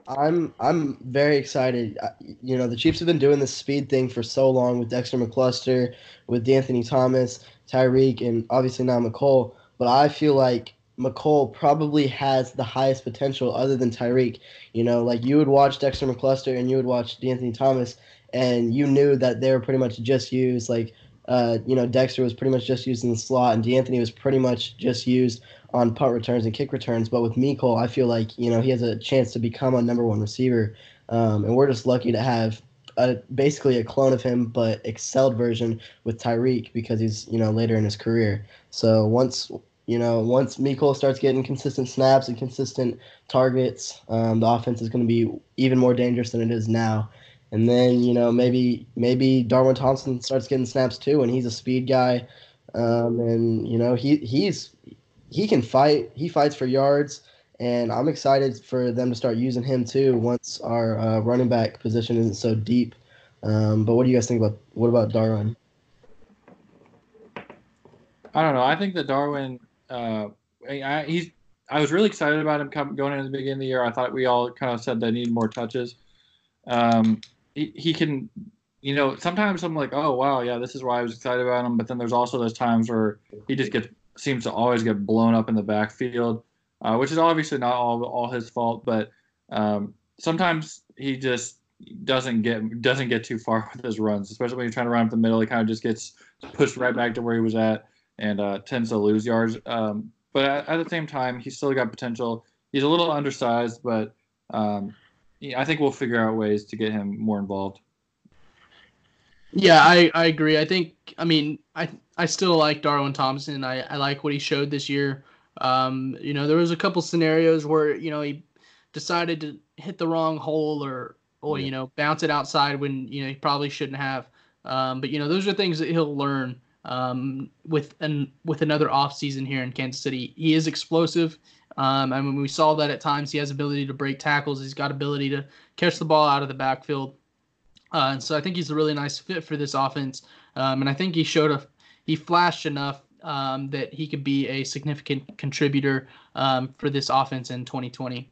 I'm I'm very excited. You know, the Chiefs have been doing this speed thing for so long with Dexter McCluster, with DeAnthony Thomas, Tyreek, and obviously now Mecole. But I feel like Mecole probably has the highest potential other than Tyreek. You know, like you would watch Dexter McCluster and you would watch DeAnthony Thomas, and you knew that they were pretty much just used like – Uh, you know, Dexter was pretty much just used in the slot, and DeAnthony was pretty much just used on punt returns and kick returns. But with Mecole, I feel like, you know, he has a chance to become a number one receiver. Um, and we're just lucky to have a, basically a clone of him, but excelled version with Tyreek, because he's, you know, later in his career. So once, you know, once Mecole starts getting consistent snaps and consistent targets, um, the offense is going to be even more dangerous than it is now. And then, you know, maybe maybe Darwin Thompson starts getting snaps too, and he's a speed guy. Um, and, you know, he he's he can fight. He fights for yards, and I'm excited for them to start using him too once our uh, running back position isn't so deep. Um, but what do you guys think about what about Darwin? I don't know. I think that Darwin, uh, I, he's. I was really excited about him come, going into the beginning of the year. I thought we all kind of said they needed more touches. Um, he, he can, you know, sometimes I'm like, oh wow, yeah, this is why I was excited about him. But then there's also those times where he just gets seems to always get blown up in the backfield, uh, which is obviously not all all his fault. But um, sometimes he just doesn't get doesn't get too far with his runs, especially when you're trying to run up the middle. He kind of just gets pushed right back to where he was at and uh, tends to lose yards. Um, But at, at the same time, he's still got potential. He's a little undersized, but um, I think we'll figure out ways to get him more involved. Yeah, I, I agree. I think, I mean, I I still like Darwin Thompson. I, I like what he showed this year. Um, you know, there was a couple scenarios where, you know, he decided to hit the wrong hole or, or yeah. you know, bounce it outside when, you know, he probably shouldn't have. Um, but, you know, those are things that he'll learn. Um, with an with another offseason here in Kansas City. He is explosive. Um, I mean, we saw that at times. He has ability to break tackles. He's got ability to catch the ball out of the backfield. Uh, and so I think he's a really nice fit for this offense. Um, and I think he showed a he flashed enough um, that he could be a significant contributor um, for this offense in twenty twenty.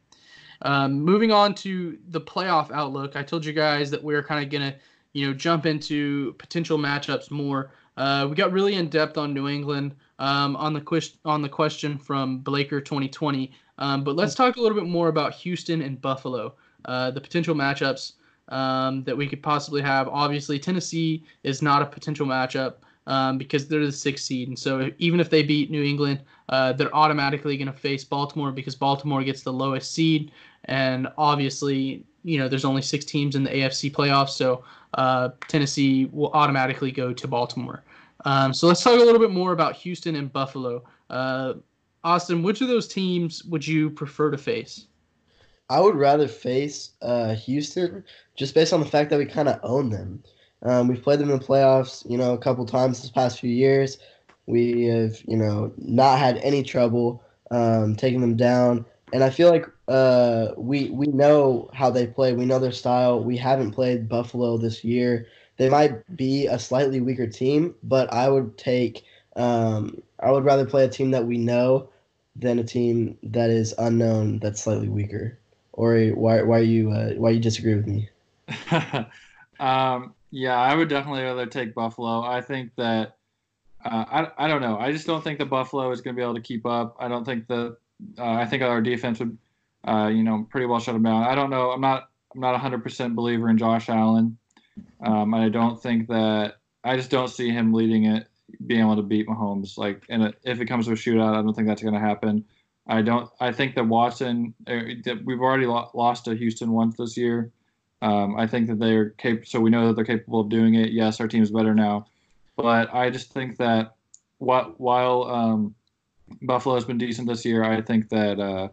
Um, moving on to the playoff outlook, I told you guys that we were kind of going to you know jump into potential matchups more. Uh, we got really in depth on New England um, on the quest- on the question from Blaker twenty twenty, um, but let's talk a little bit more about Houston and Buffalo, uh, the potential matchups um, that we could possibly have. Obviously, Tennessee is not a potential matchup um, because they're the sixth seed, and so even if they beat New England, uh, they're automatically going to face Baltimore because Baltimore gets the lowest seed, and obviously, you know, there's only six teams in the A F C playoffs, so uh, Tennessee will automatically go to Baltimore. Um, so let's talk a little bit more about Houston and Buffalo. Uh, Austin, which of those teams would you prefer to face? I would rather face uh, Houston just based on the fact that we kind of own them. Um, we've played them in the playoffs, you know, a couple times this past few years. We have, you know, not had any trouble um, taking them down. And I feel like uh, we we know how they play. We know their style. We haven't played Buffalo this year. They might be a slightly weaker team, but I would take um, – I would rather play a team that we know than a team that is unknown that's slightly weaker. Ori, why why you uh, why you disagree with me? um, yeah, I would definitely rather take Buffalo. I think that uh, – I, I don't know. I just don't think the Buffalo is going to be able to keep up. I don't think the – Uh, I think our defense would, uh, you know, pretty well shut them down. I don't know. I'm not. I'm not a hundred percent believer in Josh Allen, um, and I don't think that. I just don't see him leading it, being able to beat Mahomes. Like, and if it comes to a shootout, I don't think that's going to happen. I don't. I think that Watson. Uh, we've already lo- lost to Houston once this year. Um, I think that they're capable. So we know that they're capable of doing it. Yes, our team's better now, but I just think that what while. Um, Buffalo's been decent this year. I think that uh,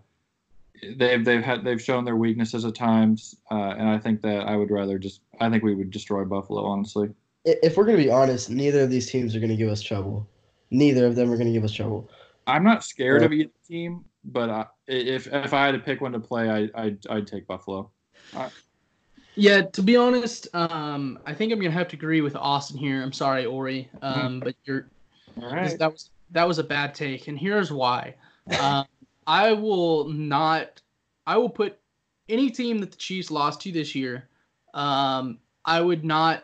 they've they've had they've shown their weaknesses at times, uh, and I think that I would rather just I think we would destroy Buffalo, honestly. If we're going to be honest, neither of these teams are going to give us trouble. Neither of them are going to give us trouble. I'm not scared yeah. of either team, but I, if if I had to pick one to play, I I'd, I'd take Buffalo. I, Yeah, to be honest, um, I think I'm going to have to agree with Austin here. I'm sorry, Ori, um, but you're all right. That was. That was a bad take, and here's why. Um, I will not – I will put any team that the Chiefs lost to this year, um, I would not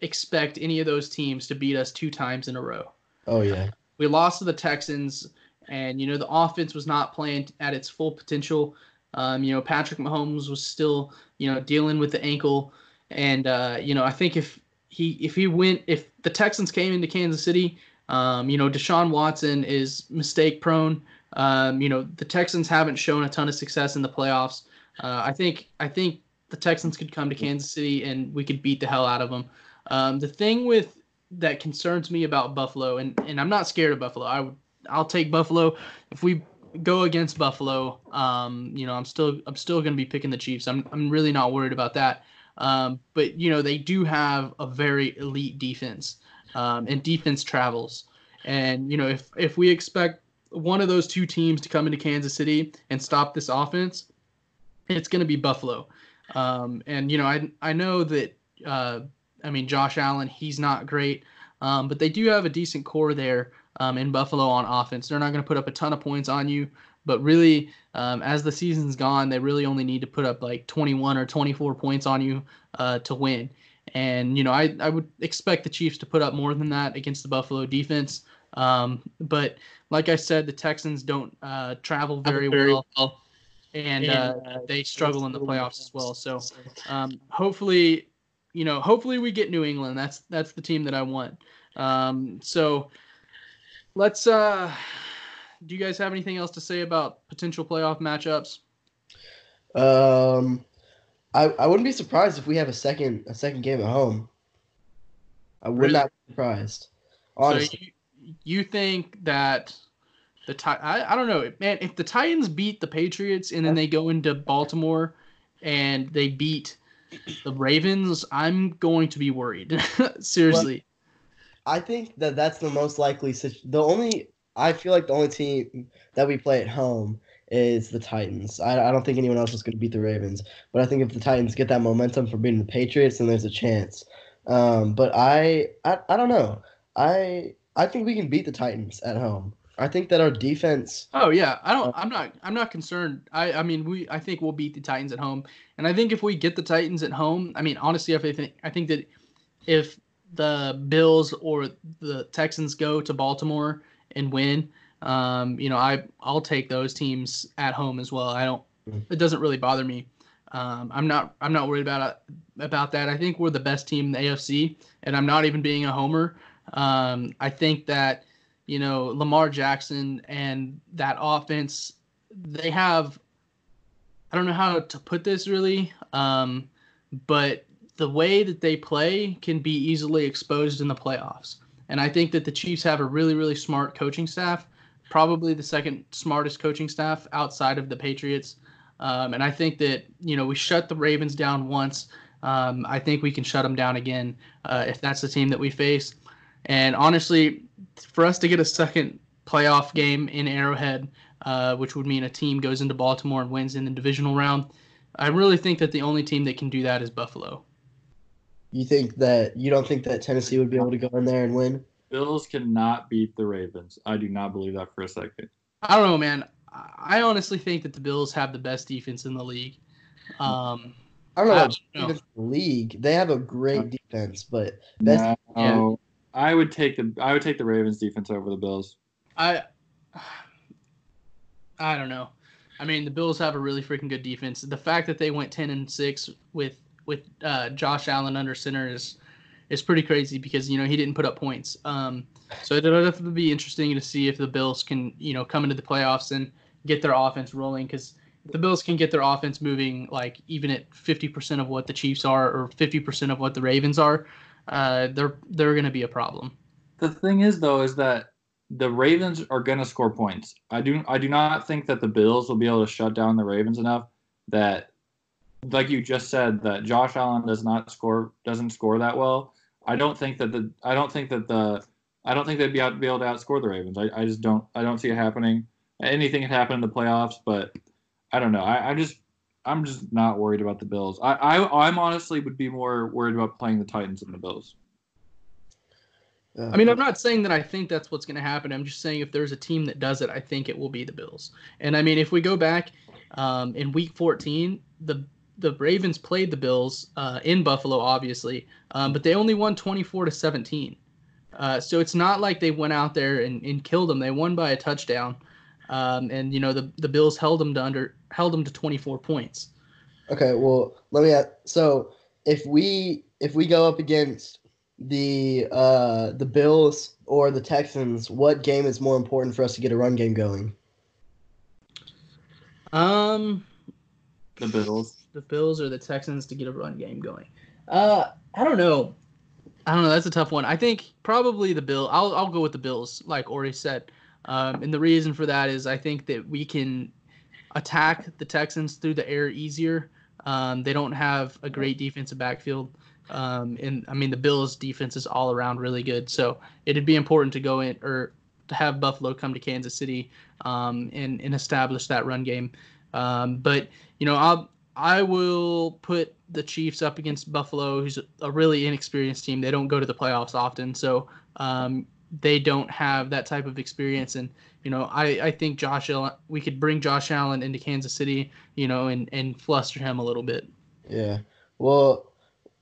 expect any of those teams to beat us two times in a row. Oh, yeah. We lost to the Texans, and, you know, the offense was not playing at its full potential. Um, you know, Patrick Mahomes was still, you know, dealing with the ankle. And, uh, you know, I think if he if he went – if the Texans came into Kansas City – Um, you know, Deshaun Watson is mistake prone. Um, you know, the Texans haven't shown a ton of success in the playoffs. Uh, I think I think the Texans could come to Kansas City and we could beat the hell out of them. Um, the thing with that concerns me about Buffalo, and, and I'm not scared of Buffalo. I would I'll take Buffalo if we go against Buffalo. Um, you know, I'm still I'm still going to be picking the Chiefs. I'm I'm really not worried about that. Um, but you know, they do have a very elite defense. Um, and defense travels. And, you know, if, if we expect one of those two teams to come into Kansas City and stop this offense, it's going to be Buffalo. Um, and, you know, I I know that uh, I mean, Josh Allen, he's not great. Um, but they do have a decent core there um, in Buffalo on offense. They're not going to put up a ton of points on you. But really, um, as the season's gone, they really only need to put up like twenty-one or twenty-four points on you uh, to win. And, you know, I, I would expect the Chiefs to put up more than that against the Buffalo defense. Um, but like I said, the Texans don't uh, travel very, very well, well. And uh, they struggle in the playoffs as well. So um, hopefully, you know, hopefully we get New England. That's that's the team that I want. Um, so let's uh, – do you guys have anything else to say about potential playoff matchups? Um, I, I wouldn't be surprised if we have a second a second game at home. I would really? not be surprised, honestly. So you- You think that the – I, I don't know. Man, if the Titans beat the Patriots and then they go into Baltimore and they beat the Ravens, I'm going to be worried. Seriously. Well, I think that that's the most likely – the only – I feel like the only team that we play at home is the Titans. I, I don't think anyone else is going to beat the Ravens. But I think if the Titans get that momentum from beating the Patriots, then there's a chance. Um, but I, I – I don't know. I – I think we can beat the Titans at home. I think that our defense. Oh yeah, I don't. I'm not. I'm not concerned. I. I mean, we. I think we'll beat the Titans at home, and I think if we get the Titans at home, I mean, honestly, if I think, I think that if the Bills or the Texans go to Baltimore and win, um, you know, I. I'll take those teams at home as well. I don't. It doesn't really bother me. Um, I'm not. I'm not worried about about that. I think we're the best team in the A F C, and I'm not even being a homer. Um, I think that, you know, Lamar Jackson and that offense, they have, I don't know how to put this really, um, but the way that they play can be easily exposed in the playoffs. And I think that the Chiefs have a really, really smart coaching staff, probably the second smartest coaching staff outside of the Patriots. Um, and I think that, you know, we shut the Ravens down once. Um, I think we can shut them down again uh, if that's the team that we face. And honestly, for us to get a second playoff game in Arrowhead, uh, which would mean a team goes into Baltimore and wins in the divisional round, I really think that the only team that can do that is Buffalo. You think that you don't think that Tennessee would be able to go in there and win? Bills cannot beat the Ravens. I do not believe that for a second. I don't know, man. I honestly think that the Bills have the best defense in the league. Um, I don't know. I don't know. Defense in the league. They have a great defense, but best no. I would take the I would take the Ravens defense over the Bills. I I don't know. I mean, the Bills have a really freaking good defense. The fact that they went ten and six with with uh, Josh Allen under center is is pretty crazy because you know he didn't put up points. Um, so it'll definitely be interesting to see if the Bills can you know come into the playoffs and get their offense rolling because the Bills can get their offense moving like even at fifty percent of what the Chiefs are or fifty percent of what the Ravens are. Uh, they're they're going to be a problem. The thing is, though, is that the Ravens are going to score points. I do I do not think that the Bills will be able to shut down the Ravens enough that, like you just said, that Josh Allen does not score doesn't score that well. I don't think that the I don't think that the I don't think they'd be able to be able to outscore the Ravens. I, I just don't I don't see it happening. Anything can happen in the playoffs, but I don't know. I, I just. I'm just not worried about the Bills. I, I, I'm honestly would be more worried about playing the Titans than the Bills. Uh, I mean, I'm not saying that I think that's what's going to happen. I'm just saying if there's a team that does it, I think it will be the Bills. And, I mean, if we go back um, in Week fourteen, the the Ravens played the Bills uh, in Buffalo, obviously, um, but they only won twenty-four to seventeen. Uh, so it's not like they went out there and, and killed them. They won by a touchdown. Um, and, you know, the, the Bills held them to under held them to twenty-four points. Okay, well, let me ask. So if we if we go up against the uh, the Bills or the Texans, what game is more important for us to get a run game going? Um, the Bills. The Bills or the Texans to get a run game going. Uh, I don't know. I don't know. That's a tough one. I think probably the Bill. I'll I'll go with the Bills, like Ori said. Um, and the reason for that is I think that we can attack the Texans through the air easier. Um, they don't have a great defensive backfield. Um, and, I mean, the Bills' defense is all around really good. So it would be important to go in or to have Buffalo come to Kansas City um, and, and establish that run game. Um, but, you know, I'll, I will put the Chiefs up against Buffalo, who's a really inexperienced team. They don't go to the playoffs often, so um, they don't have that type of experience. And, you know, I, I think Josh Allen, we could bring Josh Allen into Kansas City, you know, and, and fluster him a little bit. Yeah. Well,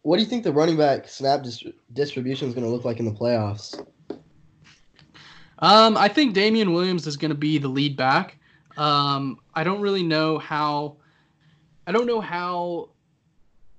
what do you think the running back snap dist- distribution is going to look like in the playoffs? Um, I think Damien Williams is going to be the lead back. Um, I don't really know how – I don't know how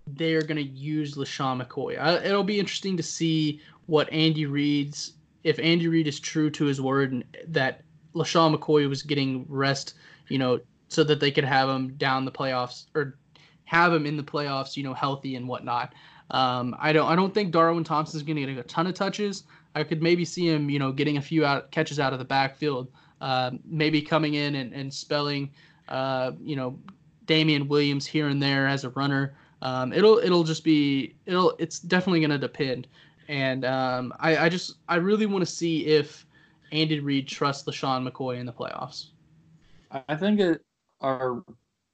they're going to use LeSean McCoy. I, it'll be interesting to see what Andy Reid's – if Andy Reid is true to his word and that LeSean McCoy was getting rest, you know, so that they could have him down the playoffs – or have him in the playoffs, you know, healthy and whatnot. Um, I don't I don't think Darwin Thompson is going to get a ton of touches. I could maybe see him, you know, getting a few out, catches out of the backfield, uh, maybe coming in and, and spelling, uh, you know, Damien Williams here and there as a runner. Um, it'll it'll just be it'll it's definitely going to depend. And um, I, I just I really want to see if Andy Reid trusts LeSean McCoy in the playoffs. I think it our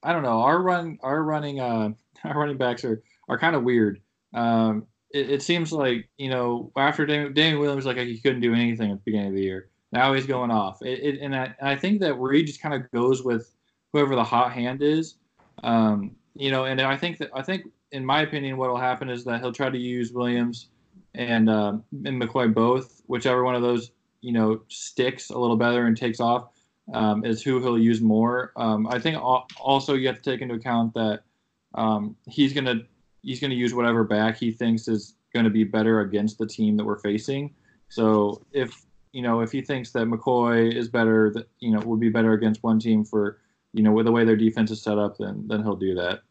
I don't know our run our running uh, our running backs are, are kind of weird. Um, It, it seems like, you know, after Damien Williams, like he couldn't do anything at the beginning of the year. Now he's going off. It, it, and I, I think that Reid just kind of goes with whoever the hot hand is, um, you know. And I think that I think, in my opinion, what will happen is that he'll try to use Williams and um, and McCoy both, whichever one of those, you know, sticks a little better and takes off um, is who he'll use more. Um, I think also you have to take into account that um, he's going to. He's going to use whatever back he thinks is going to be better against the team that we're facing. So if, you know, if he thinks that McCoy is better, that, you know, would be better against one team for, you know, with the way their defense is set up, then, then he'll do that.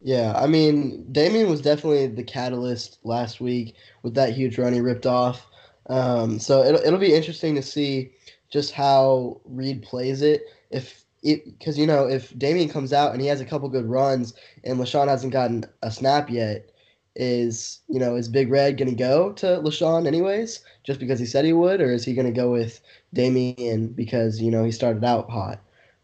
Yeah. I mean, Damien was definitely the catalyst last week with that huge run he ripped off. Um, so it'll, it'll be interesting to see just how Reid plays it. If, It because, you know, if Damien comes out and he has a couple good runs and LeSean hasn't gotten a snap yet, is, you know, is Big Red going to go to LeSean anyways just because he said he would, or is he going to go with Damien because, you know, he started out hot?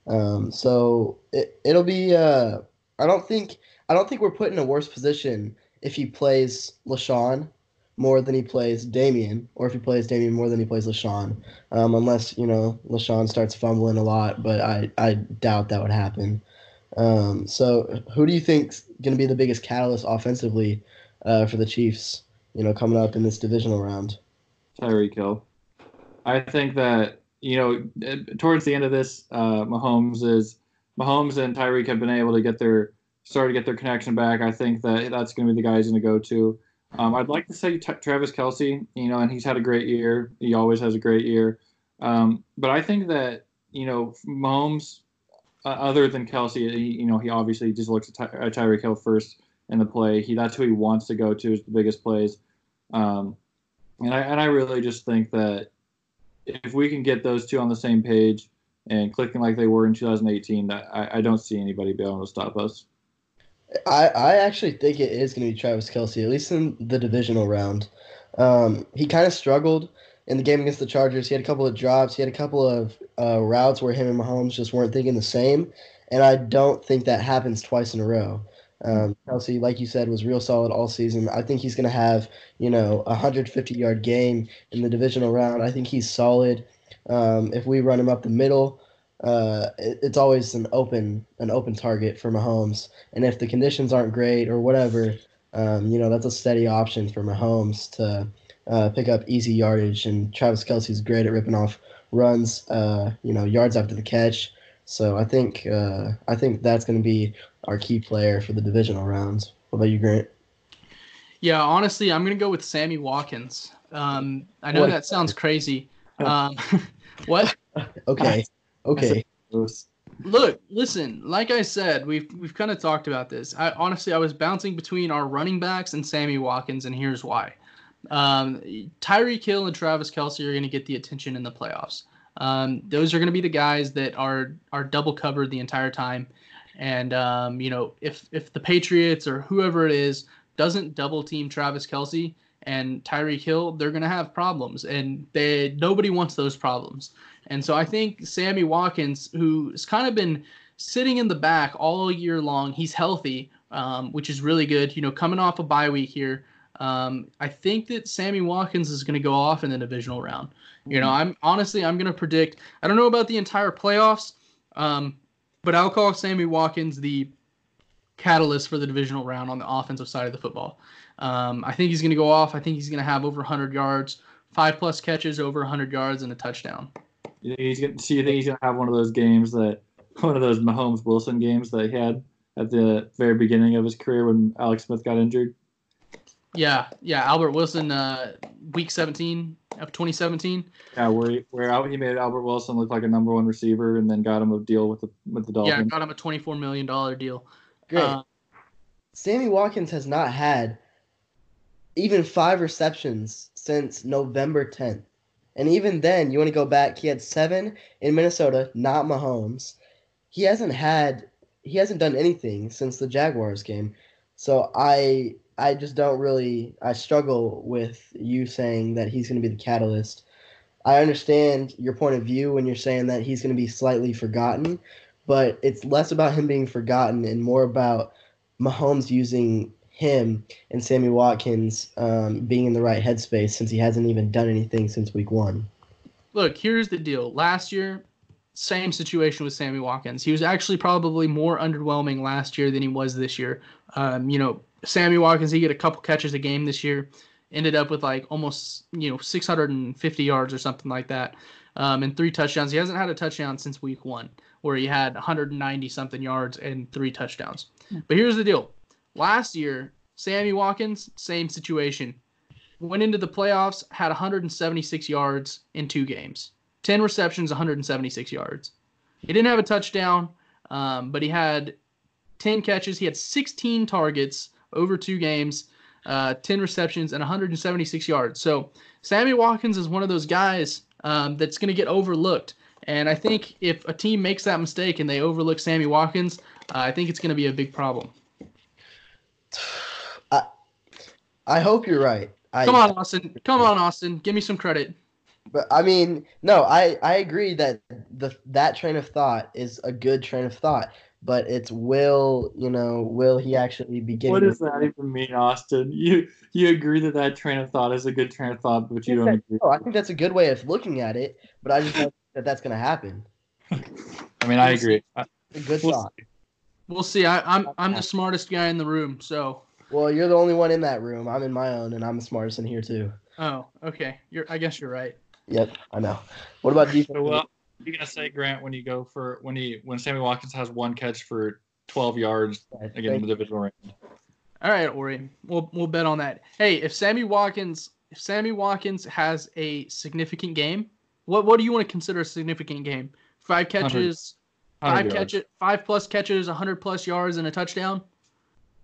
Um, so it, it'll be uh, I don't think I don't think we're put in a worse position if he plays LeSean more than he plays Damien, or if he plays Damien more than he plays LeSean, um, unless, you know, LeSean starts fumbling a lot, but I, I doubt that would happen. Um, so who do you think's going to be the biggest catalyst offensively uh, for the Chiefs, you know, coming up in this divisional round? Tyreek Hill. I think that, you know, towards the end of this, uh, Mahomes is Mahomes and Tyreek have been able to get their start to get their connection back. I think that that's going to be the guy he's going to go to. Um, I'd like to say t- Travis Kelce, you know, and he's had a great year. He always has a great year. Um, but I think that, you know, Mahomes, uh, other than Kelce, he, you know, he obviously just looks at, Ty- at Tyreek Hill first in the play. He That's who he wants to go to is the biggest plays. Um, and I and I really just think that if we can get those two on the same page and clicking like they were in two thousand eighteen, that I, I don't see anybody being able to stop us. I, I actually think it is going to be Travis Kelce, at least in the divisional round. Um, he kind of struggled in the game against the Chargers. He had a couple of drops. He had a couple of uh, routes where him and Mahomes just weren't thinking the same, and I don't think that happens twice in a row. Um, Kelce, like you said, was real solid all season. I think he's going to have, you know, a one hundred fifty-yard game in the divisional round. I think he's solid. Um, if we run him up the middle, Uh, it, it's always an open an open target for Mahomes. And if the conditions aren't great or whatever, um, you know, that's a steady option for Mahomes to uh, pick up easy yardage. And Travis Kelce's great at ripping off runs, uh, you know, yards after the catch. So I think uh, I think that's going to be our key player for the divisional rounds. What about you, Grant? Yeah, honestly, I'm going to go with Sammy Watkins. Um, I know what? That sounds crazy. Um, what? Okay. Okay. Look, listen, like I said, we've we've kind of talked about this. I honestly I was bouncing between our running backs and Sammy Watkins, and here's why. Um, Tyreek Hill and Travis Kelce are going to get the attention in the playoffs. Um, those are going to be the guys that are are double covered the entire time. And um, you know, if if the Patriots or whoever it is doesn't double team Travis Kelce and Tyreek Hill, they're going to have problems, and they nobody wants those problems. And so I think Sammy Watkins, who's kind of been sitting in the back all year long. He's healthy, um, which is really good. You know, coming off a bye week here, um, I think that Sammy Watkins is going to go off in the divisional round. You know, I'm honestly, I'm going to predict, I don't know about the entire playoffs, um, but I'll call Sammy Watkins the catalyst for the divisional round on the offensive side of the football. Um, I think he's going to go off. I think he's going to have over one hundred yards, five-plus catches, over one hundred yards, and a touchdown. You think he's going to, so you think he's going to have one of those games that – one of those Mahomes-Wilson games that he had at the very beginning of his career when Alex Smith got injured? Yeah, yeah, Albert Wilson, uh, week seventeen of twenty seventeen. Yeah, where he, where he made Albert Wilson look like a number one receiver and then got him a deal with the with the Dolphins. Yeah, got him a twenty-four million dollars deal. Great. Uh, Sammy Watkins has not had even five receptions since November tenth. And even then, you want to go back, he had seven in Minnesota, not Mahomes. He hasn't had he hasn't done anything since the Jaguars game. So I I just don't really I struggle with you saying that he's going to be the catalyst. I understand your point of view when you're saying that he's going to be slightly forgotten, but it's less about him being forgotten and more about Mahomes using him and Sammy Watkins um, being in the right headspace, since he hasn't even done anything since week one. Look, here's the deal. Last year, same situation with Sammy Watkins. He was actually probably more underwhelming last year than he was this year. Um, you know, Sammy Watkins, he get a couple catches a game this year, ended up with like almost, you know, six hundred fifty yards or something like that, um, and three touchdowns. He hasn't had a touchdown since week one, where he had one hundred ninety something yards and three touchdowns. Yeah. But here's the deal. Last year, Sammy Watkins, same situation. Went into the playoffs, had one hundred seventy-six yards in two games. ten receptions, one hundred seventy-six yards. He didn't have a touchdown, um, but he had ten catches. He had sixteen targets over two games, uh, ten receptions, and one hundred seventy-six yards. So Sammy Watkins is one of those guys um, that's going to get overlooked. And I think if a team makes that mistake and they overlook Sammy Watkins, uh, I think it's going to be a big problem. I, I hope you're right. I, Come on, Austin. Come on, Austin. Give me some credit. But I mean, no, I, I agree that the that train of thought is a good train of thought. But it's will, you know, will he actually be getting? What does that even mean, Austin? You you agree that that train of thought is a good train of thought, but you don't that, agree. No, I think that's a good way of looking at it, but I just don't think that that's going to happen. I mean, I agree. It's a good we'll thought. See. We'll see. I, I'm I'm the smartest guy in the room, so. Well, you're the only one in that room. I'm in my own, and I'm the smartest in here too. Oh, okay. You're. I guess you're right. Yep, I know. What about you? So, well, what are you gonna say, Grant, when you go for when he when Sammy Watkins has one catch for twelve yards against the divisional round? All right, Ori. We'll we'll bet on that. Hey, if Sammy Watkins if Sammy Watkins has a significant game, what what do you want to consider a significant game? Five catches. one hundred. Five catches, five plus catches, one hundred plus yards, and a touchdown.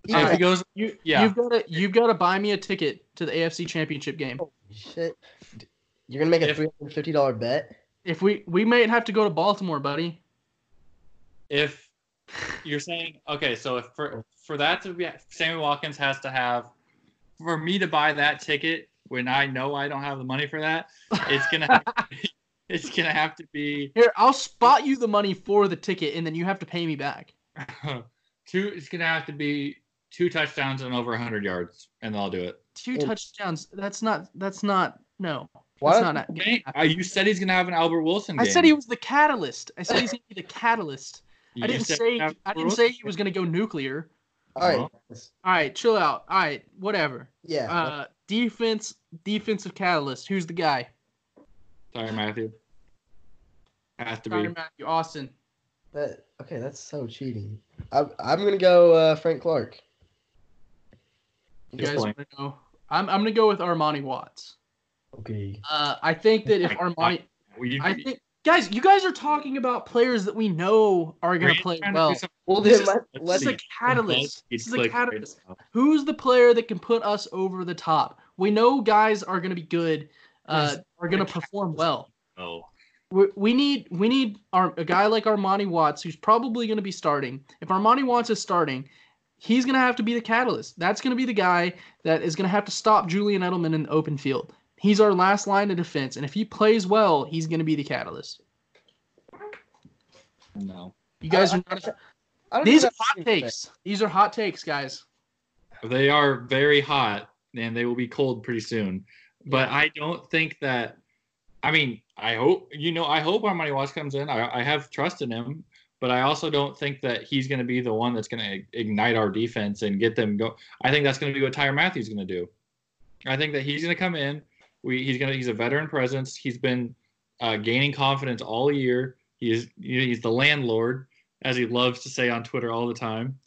Yeah. If he goes, you, yeah. You've got to, you've got to buy me a ticket to the A F C Championship game. Holy shit, you're gonna make a three hundred fifty dollars bet. If we, we might have to go to Baltimore, buddy. If you're saying okay, so if for for that to be, Sammy Watkins has to have, for me to buy that ticket when I know I don't have the money for that, it's gonna. Have to be, It's going to have to be... Here, I'll spot you the money for the ticket, and then you have to pay me back. two. It's going to have to be two touchdowns and over one hundred yards, and I'll do it. Two and touchdowns. That's not... That's not... No. What? That's not, okay. not, you said he's going to have an Albert Wilson game. I said he was the catalyst. I said he's going to be the catalyst. I didn't, say, I didn't say he was going to go nuclear. All right. All right, chill out. All right, whatever. Yeah. Uh, defense, defensive catalyst. Who's the guy? Tyrann Mathieu. Has to Tyrann be. Mathieu, Austin. That, okay, that's so cheating. I, I'm going to go uh, Frank Clark. You Just guys want to know? I'm, I'm going to go with Armani Watts. Okay. Uh, I think that if Armani – I think – guys, you guys are talking about players that we know are going to play well. Well, this, this is, this is a catalyst. This is a catalyst. Who's the player that can put us over the top? We know guys are going to be good. Uh, are going to perform well. Oh. We, we need we need our, a guy like Armani Watts, who's probably going to be starting. If Armani Watts is starting, he's going to have to be the catalyst. That's going to be the guy that is going to have to stop Julian Edelman in the open field. He's our last line of defense, and if he plays well, he's going to be the catalyst. No. You guys I, are not. I, I don't These are hot takes. That. These are hot takes, guys. They are very hot, and they will be cold pretty soon. But yeah. I don't think that. I mean, I hope you know. I hope Armani Watts comes in. I, I have trust in him, but I also don't think that he's going to be the one that's going to ignite our defense and get them go. I think that's going to be what Tyrann Mathieu's going to do. I think that he's going to come in. We he's going to he's a veteran presence. He's been uh, gaining confidence all year. He's he's the landlord, as he loves to say on Twitter all the time.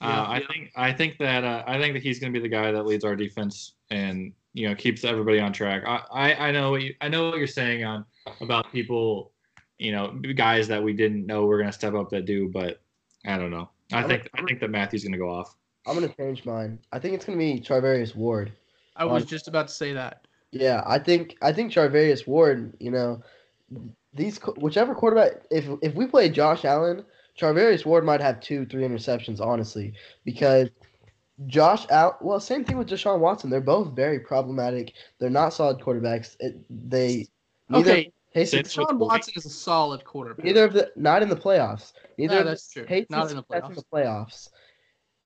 Yeah, uh, yeah. I think I think that uh, I think that he's going to be the guy that leads our defense and. You know, keeps everybody on track. I, I, I know what you, I know what you're saying on about people, you know, guys that we didn't know were going to step up that do, but I don't know. I I'm think gonna, I think that Matthew's going to go off. I'm going to change mine. I think it's going to be Chavarius Ward. I was um, just about to say that. Yeah, I think I think Chavarius Ward. You know, these whichever quarterback. If if we play Josh Allen, Chavarius Ward might have two, three interceptions, honestly, because. Josh Allen, well, same thing with Deshaun Watson. They're both very problematic. They're not solid quarterbacks. It, they neither okay. Deshaun Watson is a solid quarterback. Neither of the not in the playoffs. Neither no, that's true. Not in the playoffs. in the playoffs.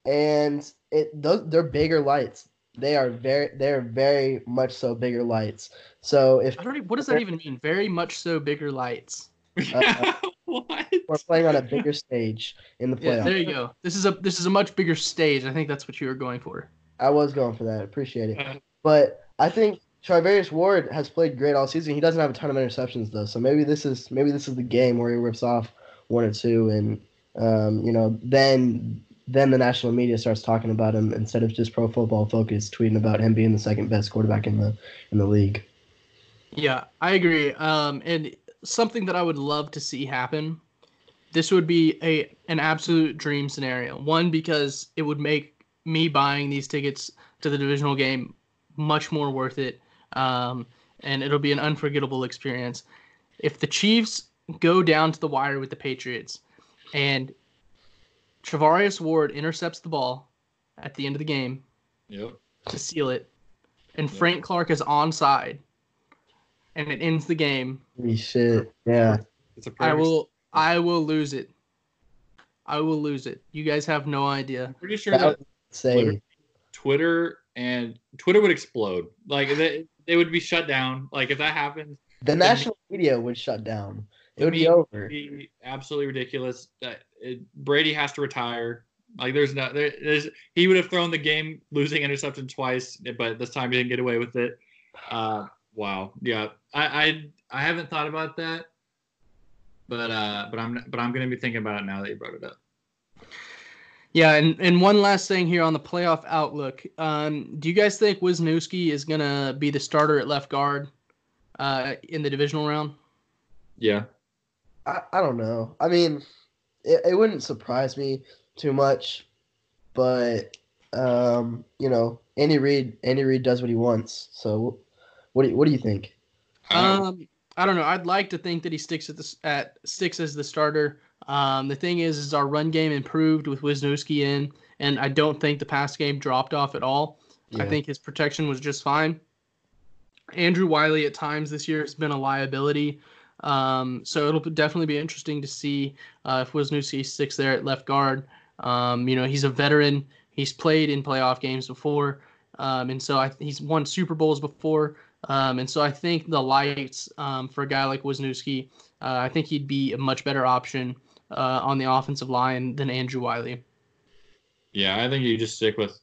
And it those they're bigger lights. They are very they're very much so bigger lights. So if I don't, what does that even mean? Very much so bigger lights. Uh, What? We're playing on a bigger stage in the playoffs. Yeah, there you go. This is a this is a much bigger stage. I think that's what you were going for. I was going for that. I appreciate it. But I think Chavarius Ward has played great all season. He doesn't have a ton of interceptions though, so maybe this is maybe this is the game where he rips off one or two, and um, you know, then then the national media starts talking about him instead of just Pro Football Focus tweeting about him being the second best quarterback in the in the league. Yeah, I agree. Um, and. Something that I would love to see happen. This would be a an absolute dream scenario. One, because it would make me buying these tickets to the divisional game much more worth it, um, and it'll be an unforgettable experience. If the Chiefs go down to the wire with the Patriots and Chavarius Ward intercepts the ball at the end of the game yep. to seal it, and yep. Frank Clark is onside, and it ends the game. Holy shit! Yeah, it's a I will. I will lose it. I will lose it. You guys have no idea. I'm pretty sure that, that Twitter, Twitter and Twitter would explode. Like they, they would be shut down. Like if that happened, the national then, media would shut down. It would be, be over. It'd be absolutely ridiculous. That it, Brady has to retire. Like there's no. There, there's he would have thrown the game losing interception twice, but this time he didn't get away with it. Uh, Wow. Yeah. I, I I haven't thought about that, but uh, but I'm but I'm gonna be thinking about it now that you brought it up. Yeah, and, and one last thing here on the playoff outlook. Um, do you guys think Wisniewski is gonna be the starter at left guard uh, in the divisional round? Yeah. I, I don't know. I mean, it, it wouldn't surprise me too much, but um, you know, Andy Reid Andy Reid does what he wants, so. What do you, what do you think? Um, I don't know. I'd like to think that he sticks at the at sticks as the starter. Um, the thing is, is our run game improved with Wisniewski in, and I don't think the pass game dropped off at all. Yeah. I think his protection was just fine. Andrew Wiley at times this year has been a liability, um, so it'll definitely be interesting to see uh, if Wisniewski sticks there at left guard. Um, you know, he's a veteran. He's played in playoff games before, um, and so I, he's won Super Bowls before. Um, and so I think the lights um, for a guy like Wisniewski, uh, I think he'd be a much better option uh, on the offensive line than Andrew Wiley. Yeah, I think you just stick with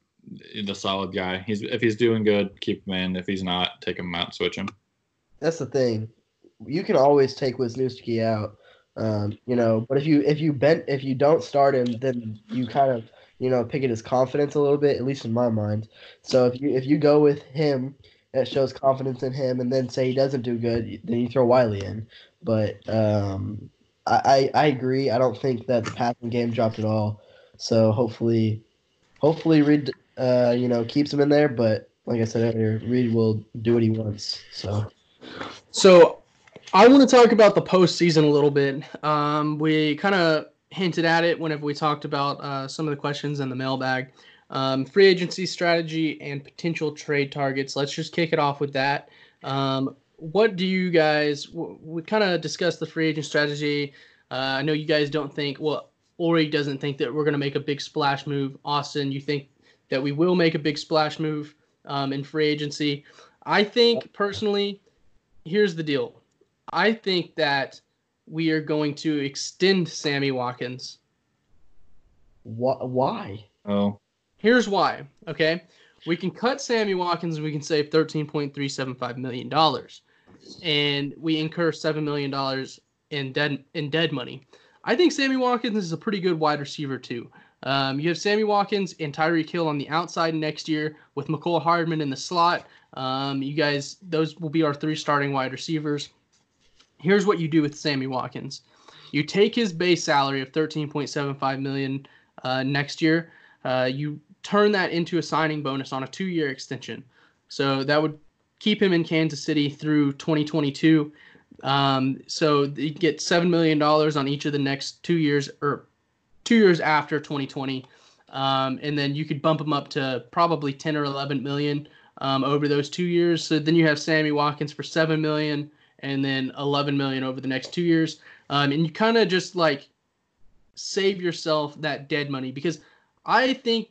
the solid guy. He's if he's doing good, keep him in. If he's not, take him out, switch him. That's the thing. You can always take Wisniewski out, um, you know. But if you if you bent if you don't start him, then you kind of you know pick at his confidence a little bit, at least in my mind. So if you if you go with him. That shows confidence in him, and then say he doesn't do good, then you throw Wiley in. But um, I, I I agree. I don't think that the passing game dropped at all. So hopefully, hopefully Reid uh, you know keeps him in there. But like I said earlier, Reid will do what he wants. So, so I want to talk about the postseason a little bit. Um, we kind of hinted at it whenever we talked about uh, some of the questions in the mailbag. Um, free agency strategy and potential trade targets. Let's just kick it off with that. Um, what do you guys, w- we kind of discussed the free agent strategy Uh, I know you guys don't think, well, Ori doesn't think that we're going to make a big splash move. Austin, you think that we will make a big splash move um, in free agency. I think, personally, here's the deal. I think that we are going to extend Sammy Watkins. What? Why? Oh. Here's why, okay? We can cut Sammy Watkins and we can save thirteen point three seven five million dollars. And we incur seven million dollars in dead, in dead money. I think Sammy Watkins is a pretty good wide receiver, too. Um, you have Sammy Watkins and Tyreek Hill on the outside next year with Mecole Hardman in the slot. Um, you guys, those will be our three starting wide receivers. Here's what you do with Sammy Watkins. You take his base salary of thirteen point seven five million dollars uh, next year. Uh, you turn that into a signing bonus on a two-year extension. So that would keep him in Kansas City through twenty twenty-two. Um, so you get seven million dollars on each of the next two years or two years after twenty twenty. Um, and then you could bump him up to probably ten or eleven million dollars um, over those two years. So then you have Sammy Watkins for seven million dollars. And then eleven million dollars over the next two years. Um, and you kind of just, like, save yourself that dead money. Because I think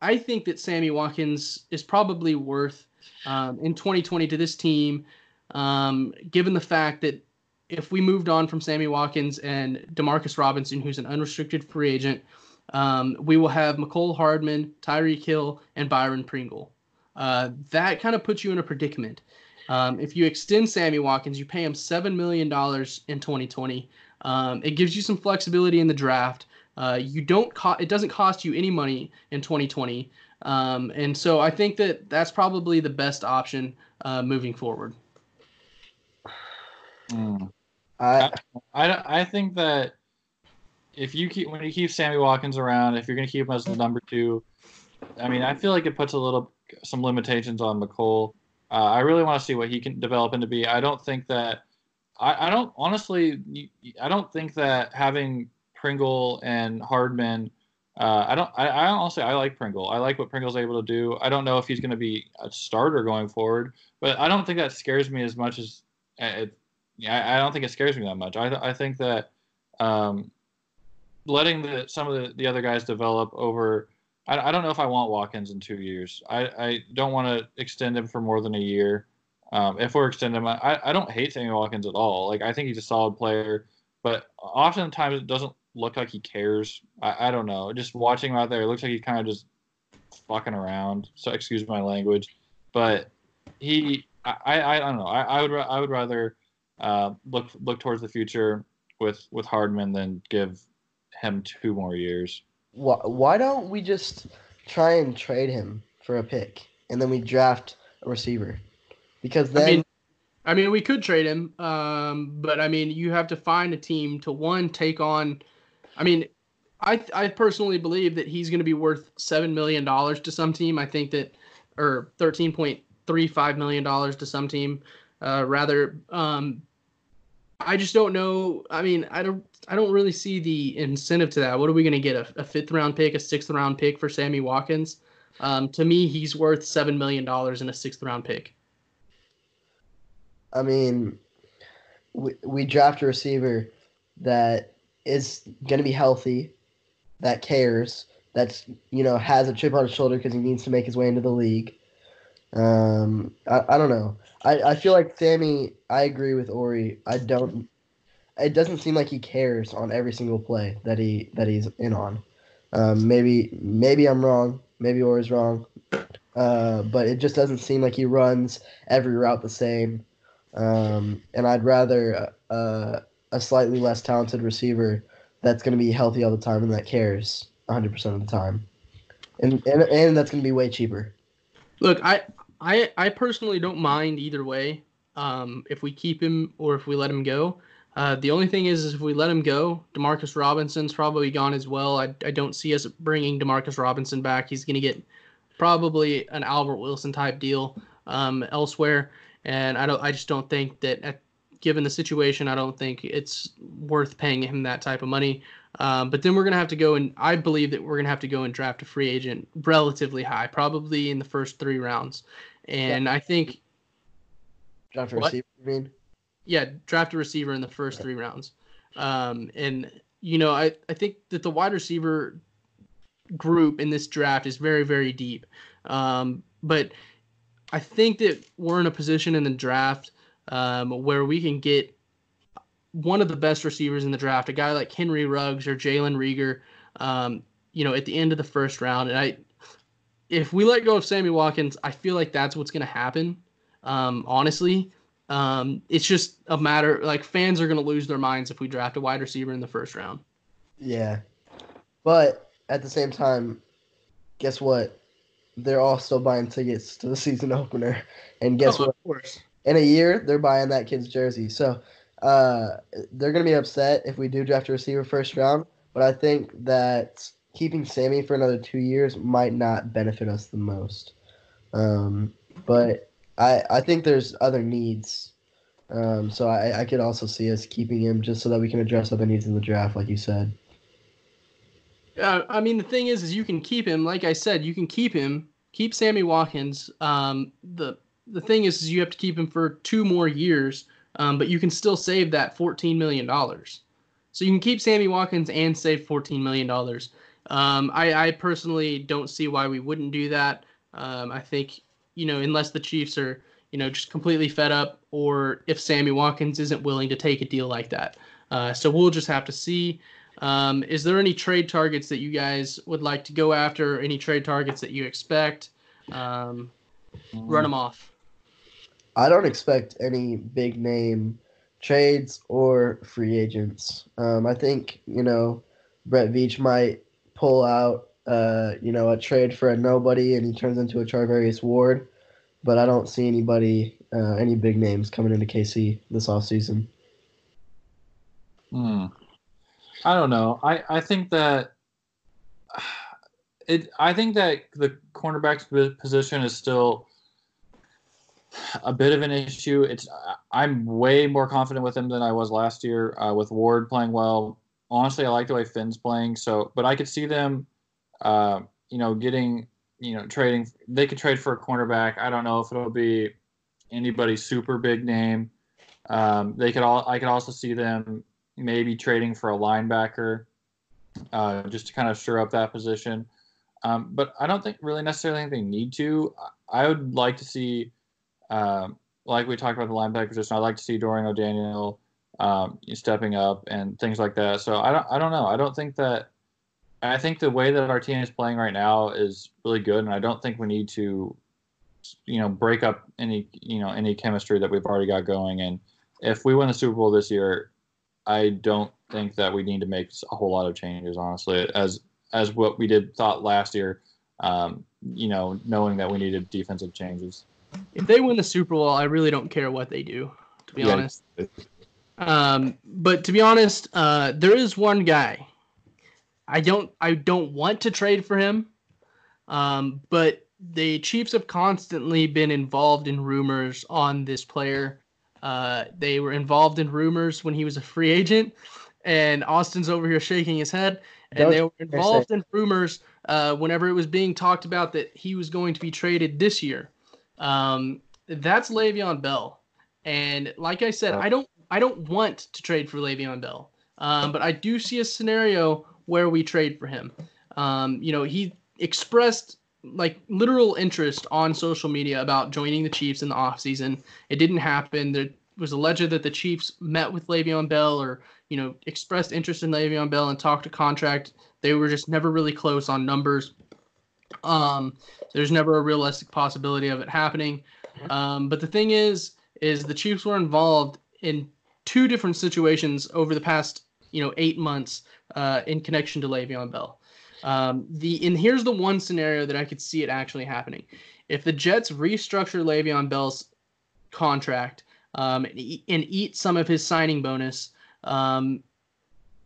I think that Sammy Watkins is probably worth, um, in twenty twenty to this team, um, given the fact that if we moved on from Sammy Watkins and Demarcus Robinson, who's an unrestricted free agent, um, we will have Mecole Hardman, Tyreek Hill, and Byron Pringle. Uh, that kind of puts you in a predicament. Um, if you extend Sammy Watkins, you pay him seven million dollars in twenty twenty. Um, it gives you some flexibility in the draft. Uh, you don't co- it doesn't cost you any money in twenty twenty. Um, and so I think that that's probably the best option uh, moving forward. Mm. I, I I think that if you keep when you keep Sammy Watkins around, if you're going to keep him as the number two, I mean, I feel like it puts a little some limitations on Mecole. Uh, I really want to see what he can develop into be. I don't think that I, I don't honestly. I don't think that having Pringle and Hardman. Uh, I don't. I, I honestly. I like Pringle. I like what Pringle's able to do. I don't know if he's going to be a starter going forward, but I don't think that scares me as much as. It, I, I don't think it scares me that much. I I think that um, letting the, some of the, the other guys develop over. I don't know if I want Watkins in two years. I, I don't want to extend him for more than a year. Um, if we're extending him, I, I don't hate Sammy Watkins at all. Like, I think he's a solid player, but oftentimes it doesn't look like he cares. I, I don't know. Just watching him out there, it looks like he's kind of just fucking around. So excuse my language, but he, I, I, I don't know. I, I would, I would rather uh, look look towards the future with with Hardman than give him two more years. Why, why don't we just try and trade him for a pick, and then we draft a receiver? Because then, I mean, I mean we could trade him, um, but I mean, you have to find a team to one take on. I mean, I I personally believe that he's going to be worth seven million dollars to some team. I think that, or thirteen point three five million dollars to some team, uh, rather. Um, I just don't know. I mean, I don't I don't really see the incentive to that. What are we going to get, a, a fifth-round pick, a sixth-round pick for Sammy Watkins? Um, to me, he's worth seven million dollars in a sixth-round pick. I mean, we, we draft a receiver that is going to be healthy, that cares, that's, you know, has a chip on his shoulder because he needs to make his way into the league. Um, I, I don't know. I, I feel like Sammy, I agree with Ori. I don't it doesn't seem like he cares on every single play that he that he's in on. Um, maybe maybe I'm wrong, maybe Ori's wrong. Uh, but it just doesn't seem like he runs every route the same. Um, and I'd rather uh, a slightly less talented receiver that's going to be healthy all the time and that cares one hundred percent of the time. And and, and that's going to be way cheaper. Look, I I, I personally don't mind either way, um, if we keep him or if we let him go. Uh, the only thing is, is if we let him go, Demarcus Robinson's probably gone as well. I, I don't see us bringing Demarcus Robinson back. He's going to get probably an Albert Wilson type deal um, elsewhere, and I don't. I just don't think that, at, given the situation, I don't think it's worth paying him that type of money. Um, but then we're going to have to go, and I believe that we're going to have to go and draft a free agent relatively high, probably in the first three rounds. And yeah. I think draft a receiver, you mean? Yeah, draft a receiver in the first three rounds. Um, and, you know, I, I think that the wide receiver group in this draft is very, very deep. Um, but I think that we're in a position in the draft um, where we can get one of the best receivers in the draft, a guy like Henry Ruggs or Jalen Reagor, um, you know, at the end of the first round. And I, if we let go of Sammy Watkins, I feel like that's what's going to happen. Um, honestly, um, it's just a matter, like, fans are going to lose their minds if we draft a wide receiver in the first round. Yeah. But at the same time, guess what? They're all still buying tickets to the season opener. And guess oh, what? Of course. In a year, they're buying that kid's jersey. So uh, they're going to be upset if we do draft a receiver first round. But I think that keeping Sammy for another two years might not benefit us the most. Um, but I, I think there's other needs, um, so I, I could also see us keeping him just so that we can address other needs in the draft, like you said. Uh, I mean, the thing is, is you can keep him. Like I said, you can keep him, keep Sammy Watkins. Um, the the thing is, is you have to keep him for two more years, um, but you can still save that fourteen million dollars. So you can keep Sammy Watkins and save fourteen million dollars. Um, I, I personally don't see why we wouldn't do that. Um, I think... you know, unless the Chiefs are, you know, just completely fed up, or if Sammy Watkins isn't willing to take a deal like that. Uh, so we'll just have to see. Um, is there any trade targets that you guys would like to go after, or any trade targets that you expect? Um, run them off. I don't expect any big name trades or free agents. Um, I think, you know, Brett Veach might pull out Uh, you know, a trade for a nobody, and he turns into a Chavarius Ward. But I don't see anybody, uh, any big names coming into K C this offseason. Hmm. I don't know. I, I think that it. I think that the cornerback position is still a bit of an issue. It's I'm way more confident with him than I was last year uh, with Ward playing well. Honestly, I like the way Finn's playing. So, but I could see them. Uh, you know, getting, you know, trading. They could trade for a cornerback. I don't know if it'll be anybody super big name. Um, they could all. I could also see them maybe trading for a linebacker, uh, just to kind of shore up that position. Um, but I don't think really necessarily think they need to. I would like to see, um, like we talked about the linebacker position. I'd like to see Dorian O'Daniel um, stepping up and things like that. So I don't. I don't know. I don't think that. I think the way that our team is playing right now is really good, and I don't think we need to, you know, break up any, you know, any chemistry that we've already got going. And if we win the Super Bowl this year, I don't think that we need to make a whole lot of changes, honestly, as as what we did thought last year, um, you know, knowing that we needed defensive changes. If they win the Super Bowl, I really don't care what they do, to be yeah. honest. Um, but to be honest, uh, there is one guy. I don't I don't want to trade for him, um, but the Chiefs have constantly been involved in rumors on this player. Uh, they were involved in rumors when he was a free agent, and Austin's over here shaking his head. And don't they were involved in rumors uh, whenever it was being talked about that he was going to be traded this year. Um, that's Le'Veon Bell. And like I said, oh. I don't I don't want to trade for Le'Veon Bell, um, but I do see a scenario where we trade for him. Um, you know, he expressed like literal interest on social media about joining the Chiefs in the offseason. It didn't happen. There was alleged that the Chiefs met with Le'Veon Bell or, you know, expressed interest in Le'Veon Bell and talked a contract. They were just never really close on numbers. Um, there's never a realistic possibility of it happening. Um, but the thing is, is the Chiefs were involved in two different situations over the past, you know, eight months uh, in connection to Le'Veon Bell. Um, the and here's the one scenario that I could see it actually happening. If the Jets restructure Le'Veon Bell's contract um, and, e- and eat some of his signing bonus, um,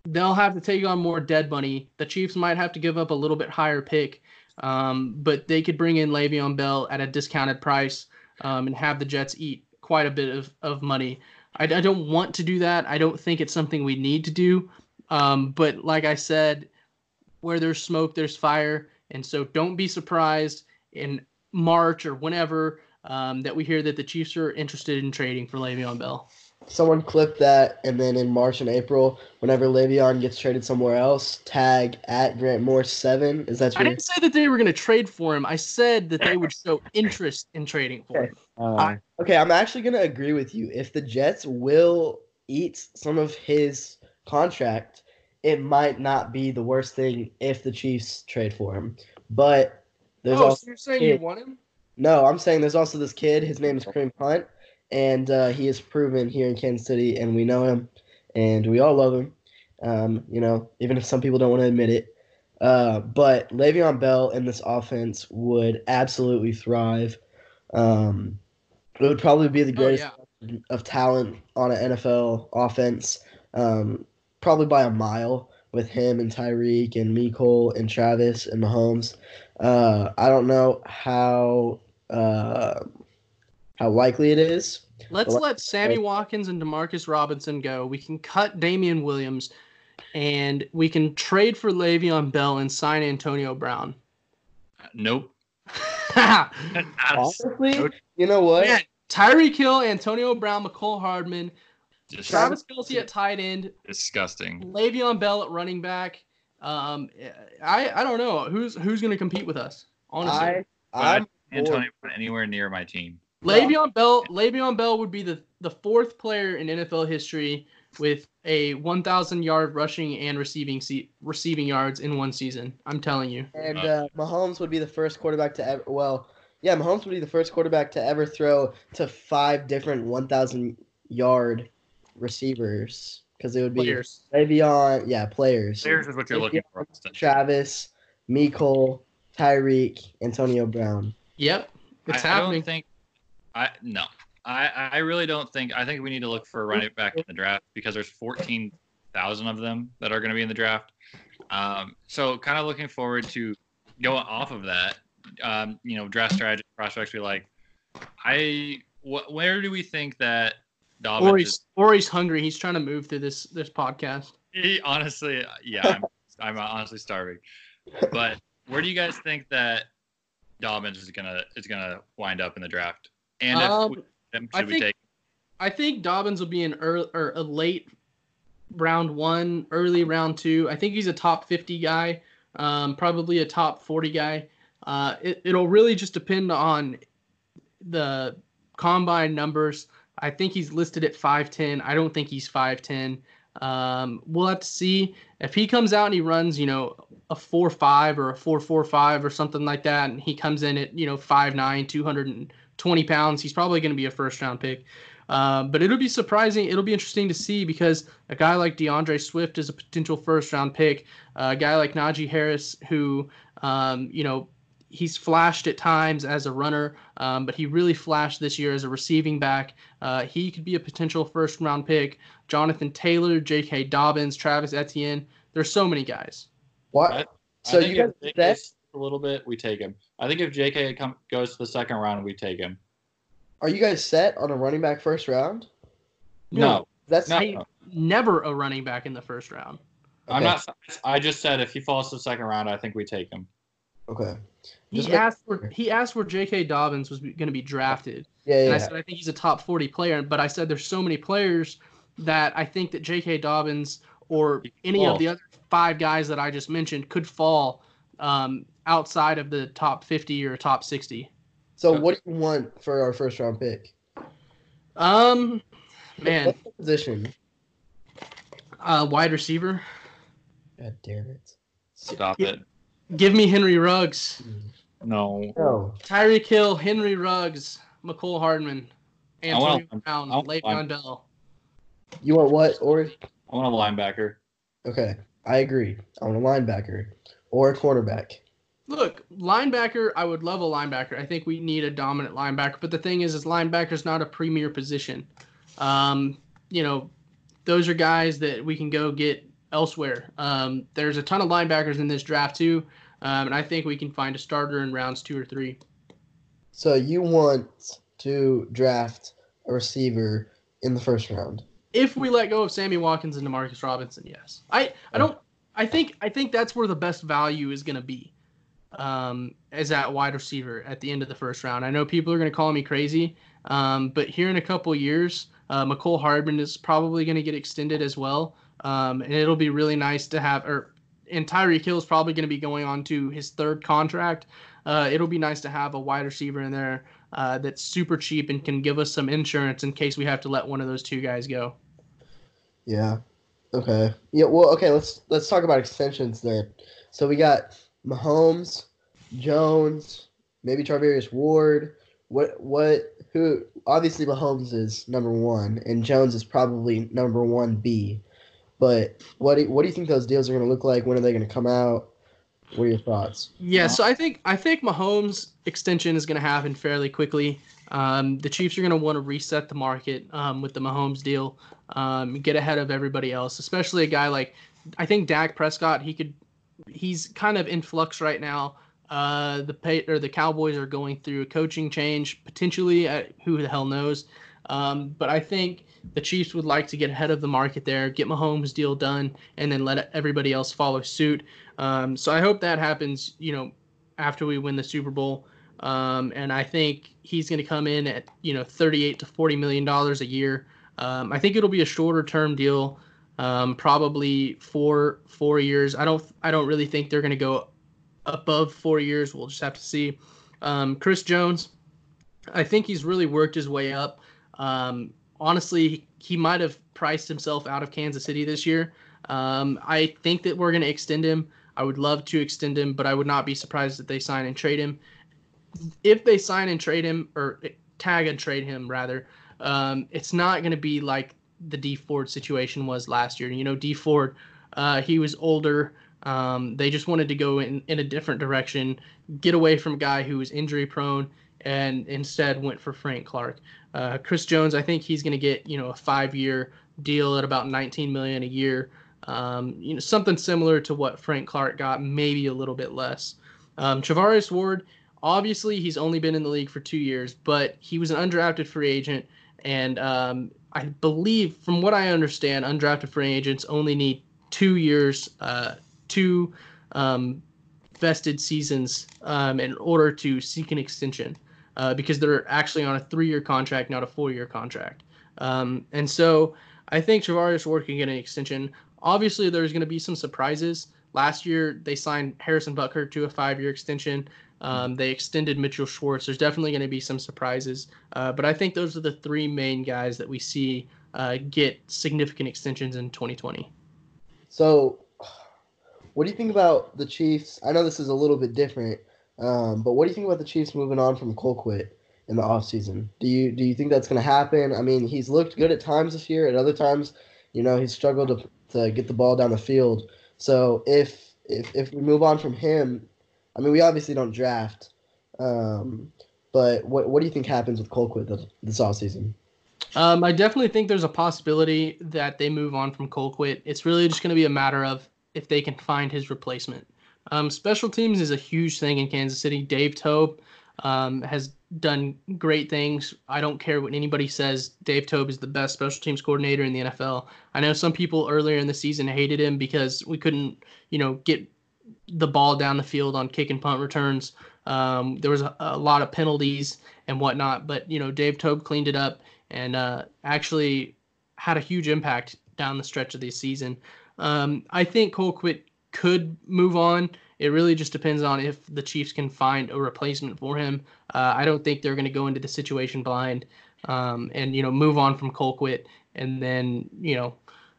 they'll have to take on more dead money. The Chiefs might have to give up a little bit higher pick, um, but they could bring in Le'Veon Bell at a discounted price um, and have the Jets eat quite a bit of, of money. I, I don't want to do that. I don't think it's something we need to do. Um, but like I said, where there's smoke, there's fire. And so don't be surprised in March or whenever um, that we hear that the Chiefs are interested in trading for Le'Veon Bell. someone clip that, and then in March and April, whenever Le'Veon gets traded somewhere else, tag at Grant Moore seven. Is that true? I didn't say that they were going to trade for him. I said that they would show interest in trading for okay. him. Uh, I, okay, I'm actually going to agree with you. If the Jets will eat some of his contract, it might not be the worst thing if the Chiefs trade for him. But there's oh, also so you're saying kid. you want him? No, I'm saying there's also this kid. His name is Kareem Hunt. And uh, he is proven here in Kansas City, and we know him, and we all love him, um, you know, even if some people don't want to admit it. Uh, but Le'Veon Bell in this offense would absolutely thrive. Um, it would probably be the greatest oh, yeah. of talent on an N F L offense, um, probably by a mile, with him and Tyreek and Mecole and Travis and Mahomes. Uh, I don't know how uh, – How likely it is. Let's let Sammy Watkins and Demarcus Robinson go. We can cut Damien Williams, and we can trade for Le'Veon Bell and sign Antonio Brown. Nope. Honestly, you know what? Yeah, Tyreek Hill, Antonio Brown, Mecole Hardman, Disgusting. Travis Kelce at tight end. Disgusting. Le'Veon Bell at running back. Um, I I don't know who's who's going to compete with us. Honestly, I I'm Antonio anywhere near my team. Le'Veon Bell, Le'Veon Bell would be the, the fourth player in N F L history with a one thousand yard rushing and receiving se- receiving yards in one season. I'm telling you. And uh, Mahomes would be the first quarterback to ever – well, yeah, Mahomes would be the first quarterback to ever throw to five different one thousand yard receivers because it would be players. Le'Veon – yeah, players. Players is what you're Le'Veon, looking for. Travis, Mecole, Tyreek, Antonio Brown. Yep, it's I, happening. I don't think – I no, I, I really don't think. I think we need to look for a running back in the draft because there's fourteen thousand of them that are going to be in the draft. Um, so kind of looking forward to going off of that. Um, you know, draft strategy prospects we like. I wh- where do we think that Dobbins? Or he's, is? Or he's hungry. He's trying to move through this this podcast. He, honestly, yeah, I'm, I'm honestly starving. But where do you guys think that Dobbins is gonna is gonna wind up in the draft? And if um, we, should I think, we take? I think Dobbins will be an early, or a late round one, early round two. I think he's a top fifty guy, um, probably a top forty guy. Uh, it, it'll really just depend on the combine numbers. I think he's listed at five ten. I don't think he's five ten. Um, we'll have to see if he comes out and he runs, you know, a four five or a four four five or something like that, and he comes in at, you know, five nine, two hundred twenty pounds. He's probably going to be a first round pick, uh, but it'll be surprising. It'll be interesting to see because a guy like DeAndre Swift is a potential first round pick. Uh, a guy like Najee Harris, who um, you know he's flashed at times as a runner, um, but he really flashed this year as a receiving back. Uh, he could be a potential first round pick. Jonathan Taylor, J K. Dobbins, Travis Etienne. There's so many guys. What? I, I so you guys that a little bit? We take him. I think if J K come, goes to the second round, we take him. Are you guys set on a running back first round? No. no that's no, no. Never a running back in the first round. Okay. I'm not. I just said if he falls to the second round, I think we take him. Okay. Just he, make- asked where, he asked where J K. Dobbins was going to be drafted. Yeah, yeah. And I said I think he's a top forty player, but I said there's so many players that I think that J K. Dobbins or any of the other five guys that I just mentioned could fall um, outside of the top fifty or top sixty. So what do you want for our first round pick? Um, man. What's the position? Uh, wide receiver. God damn it. Stop give, it. Give me Henry Ruggs. No. no. Tyreek Hill, Henry Ruggs, Mecole Hardman, Antonio Brown, Le'Veon Bell. You want what, Ori? I want a linebacker. Okay, I agree. I want a linebacker or a cornerback. Look, linebacker, I would love a linebacker. I think we need a dominant linebacker. But the thing is, is linebacker's not a premier position. Um, you know, those are guys that we can go get elsewhere. Um, there's a ton of linebackers in this draft too, um, and I think we can find a starter in rounds two or three. So you want to draft a receiver in the first round? If we let go of Sammy Watkins and Demarcus Robinson, yes. I, I don't. I think I think that's where the best value is going to be. Um, as that wide receiver at the end of the first round. I know people are going to call me crazy, um, but here in a couple years, Uh, Mecole Hardman is probably going to get extended as well. Um, and it'll be really nice to have, or and Tyreek Hill is probably going to be going on to his third contract. Uh, it'll be nice to have a wide receiver in there uh, that's super cheap and can give us some insurance in case we have to let one of those two guys go. Yeah. Okay. Yeah. Well. Okay. Let's let's talk about extensions then. So we got Mahomes, Jones, maybe Chavarius Ward. What? What? Who? Obviously, Mahomes is number one, and Jones is probably number one B. But what do what do you think those deals are going to look like? When are they going to come out? What are your thoughts? Yeah, so I think I think Mahomes' extension is going to happen fairly quickly. Um, the Chiefs are going to want to reset the market um, with the Mahomes deal, um, get ahead of everybody else, especially a guy like I think Dak Prescott. He could, he's kind of in flux right now. Uh, the pay, or the Cowboys are going through a coaching change potentially. Uh, who the hell knows? Um, but I think the Chiefs would like to get ahead of the market there, get Mahomes' deal done, and then let everybody else follow suit. Um, so I hope that happens, you know, after we win the Super Bowl. Um, and I think he's going to come in at, you know, thirty-eight to forty million dollars a year. Um, I think it'll be a shorter-term deal, um, probably four four years. I don't I don't really think they're going to go above four years. We'll just have to see. Um, Chris Jones, I think he's really worked his way up. Um, honestly, he, he might have priced himself out of Kansas City this year. Um, I think that we're going to extend him. I would love to extend him, but I would not be surprised if they sign and trade him. If they sign and trade him, or tag and trade him, rather, um, it's not going to be like the Dee Ford situation was last year. You know, Dee Ford, uh, he was older. Um, they just wanted to go in, in a different direction, get away from a guy who was injury prone, and instead went for Frank Clark. Uh, Chris Jones, I think he's going to get, you know, a five-year deal at about nineteen million dollars a year, um, you know, something similar to what Frank Clark got, maybe a little bit less. Um, Chavarius Ward, obviously he's only been in the league for two years, but he was an undrafted free agent, and um, I believe, from what I understand, undrafted free agents only need two years, uh, two um, vested seasons um, in order to seek an extension. Uh, because they're actually on a three-year contract, not a four-year contract. Um, and so I think Chavarius Ward can get an extension. Obviously, there's going to be some surprises. Last year, they signed Harrison Butker to a five-year extension. Um, they extended Mitchell Schwartz. There's definitely going to be some surprises. Uh, but I think those are the three main guys that we see uh, get significant extensions in twenty twenty. So what do you think about the Chiefs? I know this is a little bit different. Um, but what do you think about the Chiefs moving on from Colquitt in the offseason? Do you do you think that's going to happen? I mean, he's looked good at times this year. At other times, you know, he's struggled to, to get the ball down the field. So if, if if we move on from him, I mean, we obviously don't draft. Um, but what what do you think happens with Colquitt this, this offseason? Um, I definitely think there's a possibility that they move on from Colquitt. It's really just going to be a matter of if they can find his replacement. Um, special teams is a huge thing in Kansas City. Dave Tobe um, has done great things. I don't care what anybody says. Dave Tobe is the best special teams coordinator in the N F L. I know some people earlier in the season hated him because we couldn't, you know, get the ball down the field on kick and punt returns. Um, there was a, a lot of penalties and whatnot, but, you know, Dave Tobe cleaned it up and uh, actually had a huge impact down the stretch of the season. Um, I think Colquitt could move on. It really just depends on if the Chiefs can find a replacement for him. Uh, I don't think they're going to go into the situation blind um, and, you know, move on from Colquitt and then, you know,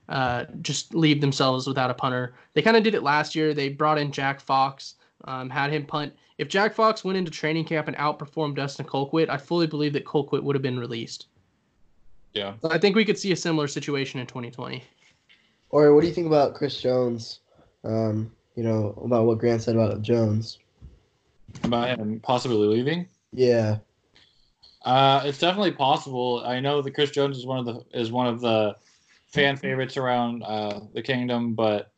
uh, just leave themselves without a punter. They kind of did it last year. They brought in Jack Fox, um, had him punt. If Jack Fox went into training camp and outperformed Dustin Colquitt, I fully believe that Colquitt would have been released. Yeah. So I think we could see a similar situation in twenty twenty. Or what do you think about Chris Jones? Um, you know, about what Grant said about Jones. About him possibly leaving? Yeah. Uh, it's definitely possible. I know that Chris Jones is one of the is one of the fan favorites around uh, the kingdom, but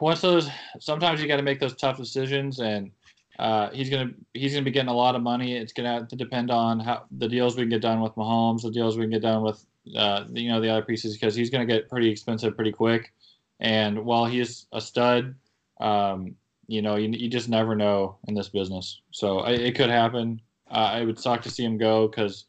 once those sometimes you got to make those tough decisions, and uh, he's gonna he's gonna be getting a lot of money. It's gonna have to depend on how the deals we can get done with Mahomes, the deals we can get done with uh, you know the other pieces, because he's gonna get pretty expensive pretty quick. And while he is a stud, um, you know, you, you just never know in this business. So I, it could happen. Uh, I would suck to see him go because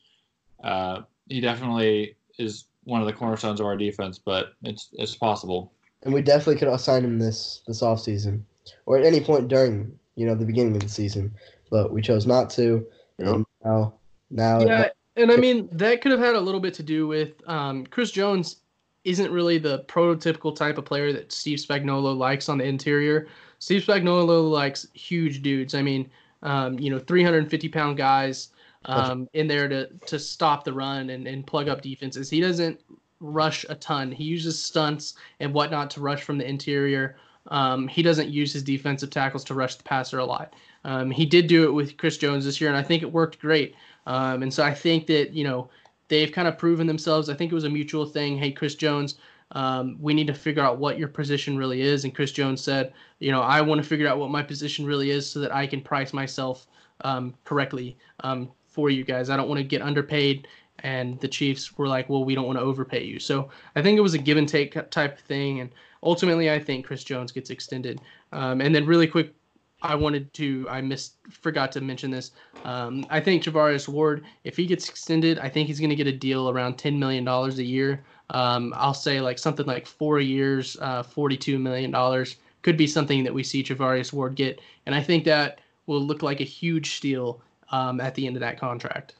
uh, he definitely is one of the cornerstones of our defense, but it's it's possible. And we definitely could assign him this this offseason or at any point during, you know, the beginning of the season. But we chose not to. Yep. And now, now yeah, it, and I mean, that could have had a little bit to do with um, Chris Jones isn't really the prototypical type of player that Steve Spagnuolo likes on the interior. Steve Spagnuolo likes huge dudes. I mean, um, you know, three hundred fifty pound guys um, in there to to stop the run and, and plug up defenses. He doesn't rush a ton. He uses stunts and whatnot to rush from the interior. Um, he doesn't use his defensive tackles to rush the passer a lot. Um, he did do it with Chris Jones this year, and I think it worked great. Um, and so I think that, you know, they've kind of proven themselves. I think it was a mutual thing. Hey, Chris Jones, um, we need to figure out what your position really is. And Chris Jones said, you know, I want to figure out what my position really is so that I can price myself um, correctly um, for you guys. I don't want to get underpaid. And the Chiefs were like, well, we don't want to overpay you. So I think it was a give and take type of thing. And ultimately, I think Chris Jones gets extended. Um, and then really quick, I wanted to, I missed, forgot to mention this. Um, I think Chavarius Ward, if he gets extended, I think he's going to get a deal around ten million dollars a year. Um, I'll say like something like four years, uh, forty-two million dollars could be something that we see Chavarius Ward get. And I think that will look like a huge steal um, at the end of that contract.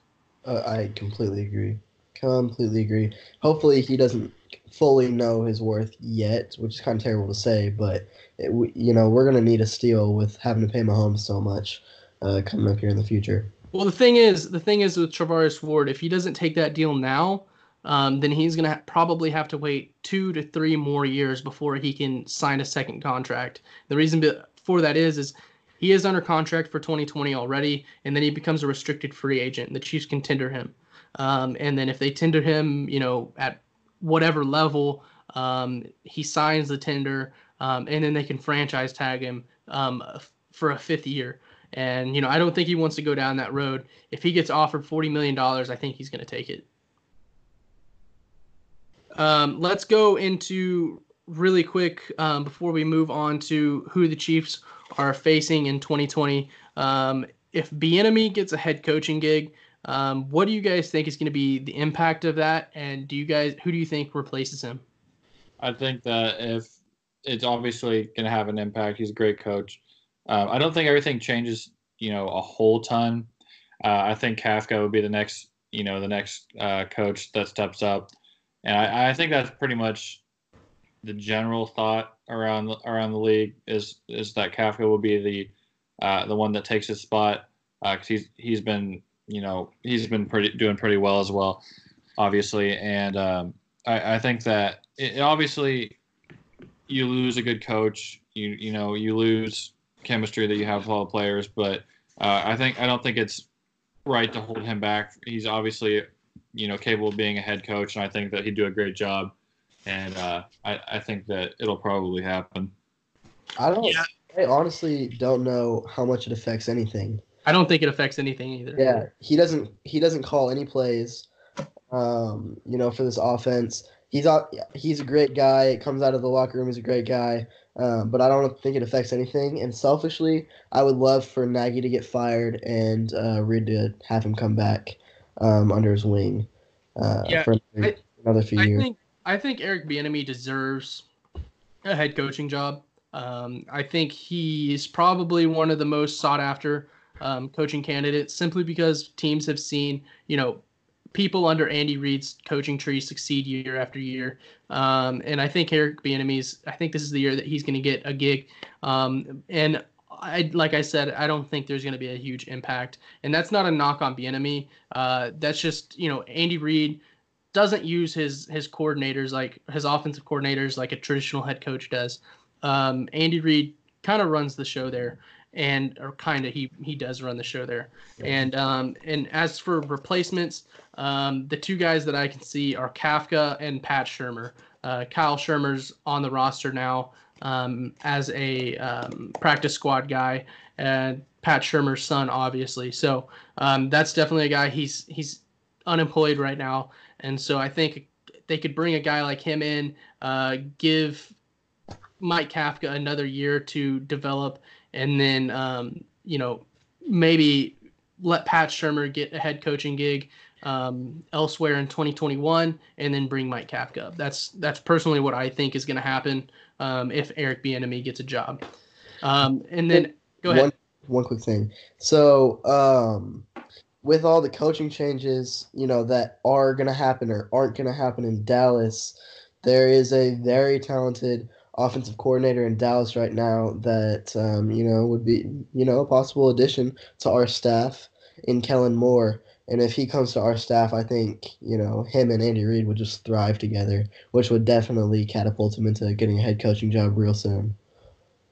Uh, I completely agree. Completely agree. Hopefully he doesn't fully know his worth yet, which is kind of terrible to say, but it, we, you know, we're going to need a steal with having to pay Mahomes so much uh, coming up here in the future. Well, the thing is, the thing is with Chavarius Ward, if he doesn't take that deal now, um, then he's going to ha- probably have to wait two to three more years before he can sign a second contract. The reason for that is, is he is under contract for twenty twenty already, and then he becomes a restricted free agent. The Chiefs can tender him. Um, and then if they tender him, you know, at whatever level, um, he signs the tender, um, and then they can franchise tag him um, for a fifth year. And, you know, I don't think he wants to go down that road. If he gets offered forty million dollars, I think he's going to take it. Um, let's go into really quick um, before we move on to who the Chiefs are facing in twenty twenty. Um, if Bieniemy gets a head coaching gig, Um, what do you guys think is going to be the impact of that? And do you guys, who do you think replaces him? I think that if it's obviously going to have an impact, he's a great coach. Uh, I don't think everything changes, you know, a whole ton. Uh, I think Kafka would be the next, you know, the next uh, coach that steps up. And I, I think that's pretty much the general thought around, around the league is, is that Kafka will be the, uh, the one that takes his spot. Uh, cause he's, he's been, you know, he's been pretty doing pretty well as well, obviously. And um, I, I think that it, obviously you lose a good coach, you you know, you lose chemistry that you have with all the players. But uh, I think I don't think it's right to hold him back. He's obviously, you know, capable of being a head coach, and I think that he'd do a great job. And uh, I, I think that it'll probably happen. I don't. Yeah. I honestly don't know how much it affects anything. I don't think it affects anything either. Yeah, he doesn't. He doesn't call any plays. Um, you know, for this offense, he's he's a great guy. Comes out of the locker room, he's a great guy. Um, but I don't think it affects anything. And selfishly, I would love for Nagy to get fired and uh, Reid to have him come back um, under his wing uh, yeah, for another, I, another few I years. Think, I think Eric Bieniemy deserves a head coaching job. Um, I think he's probably one of the most sought after Um, coaching candidates, simply because teams have seen, you know, people under Andy Reid's coaching tree succeed year after year. Um, and I think Eric Bieniemy's, I think this is the year that he's going to get a gig. Um, and I, like I said, I don't think there's going to be a huge impact. And that's not a knock on Bieniemy. Uh, that's just, you know, Andy Reid doesn't use his his coordinators, like his offensive coordinators, like a traditional head coach does. Um, Andy Reid kind of runs the show there. And or kind of he he does run the show there. And um and as for replacements, um the two guys that I can see are Kafka and Pat Shurmur. Uh, Kyle Shurmur's on the roster now um, as a um, practice squad guy, and Pat Shurmur's son, obviously. So um, that's definitely a guy. He's he's unemployed right now, and so I think they could bring a guy like him in, uh, give Mike Kafka another year to develop. And then, um, you know, maybe let Pat Shurmur get a head coaching gig um, elsewhere in twenty twenty-one and then bring Mike Kafka up. That's that's personally what I think is going to happen um, if Eric Bieniemy gets a job. Um, and then go ahead. One, one quick thing. So um, with all the coaching changes, you know, that are going to happen or aren't going to happen in Dallas, there is a very talented offensive coordinator in Dallas right now that, um, you know, would be, you know, a possible addition to our staff in Kellen Moore. And if he comes to our staff, I think, you know, him and Andy Reid would just thrive together, which would definitely catapult him into getting a head coaching job real soon.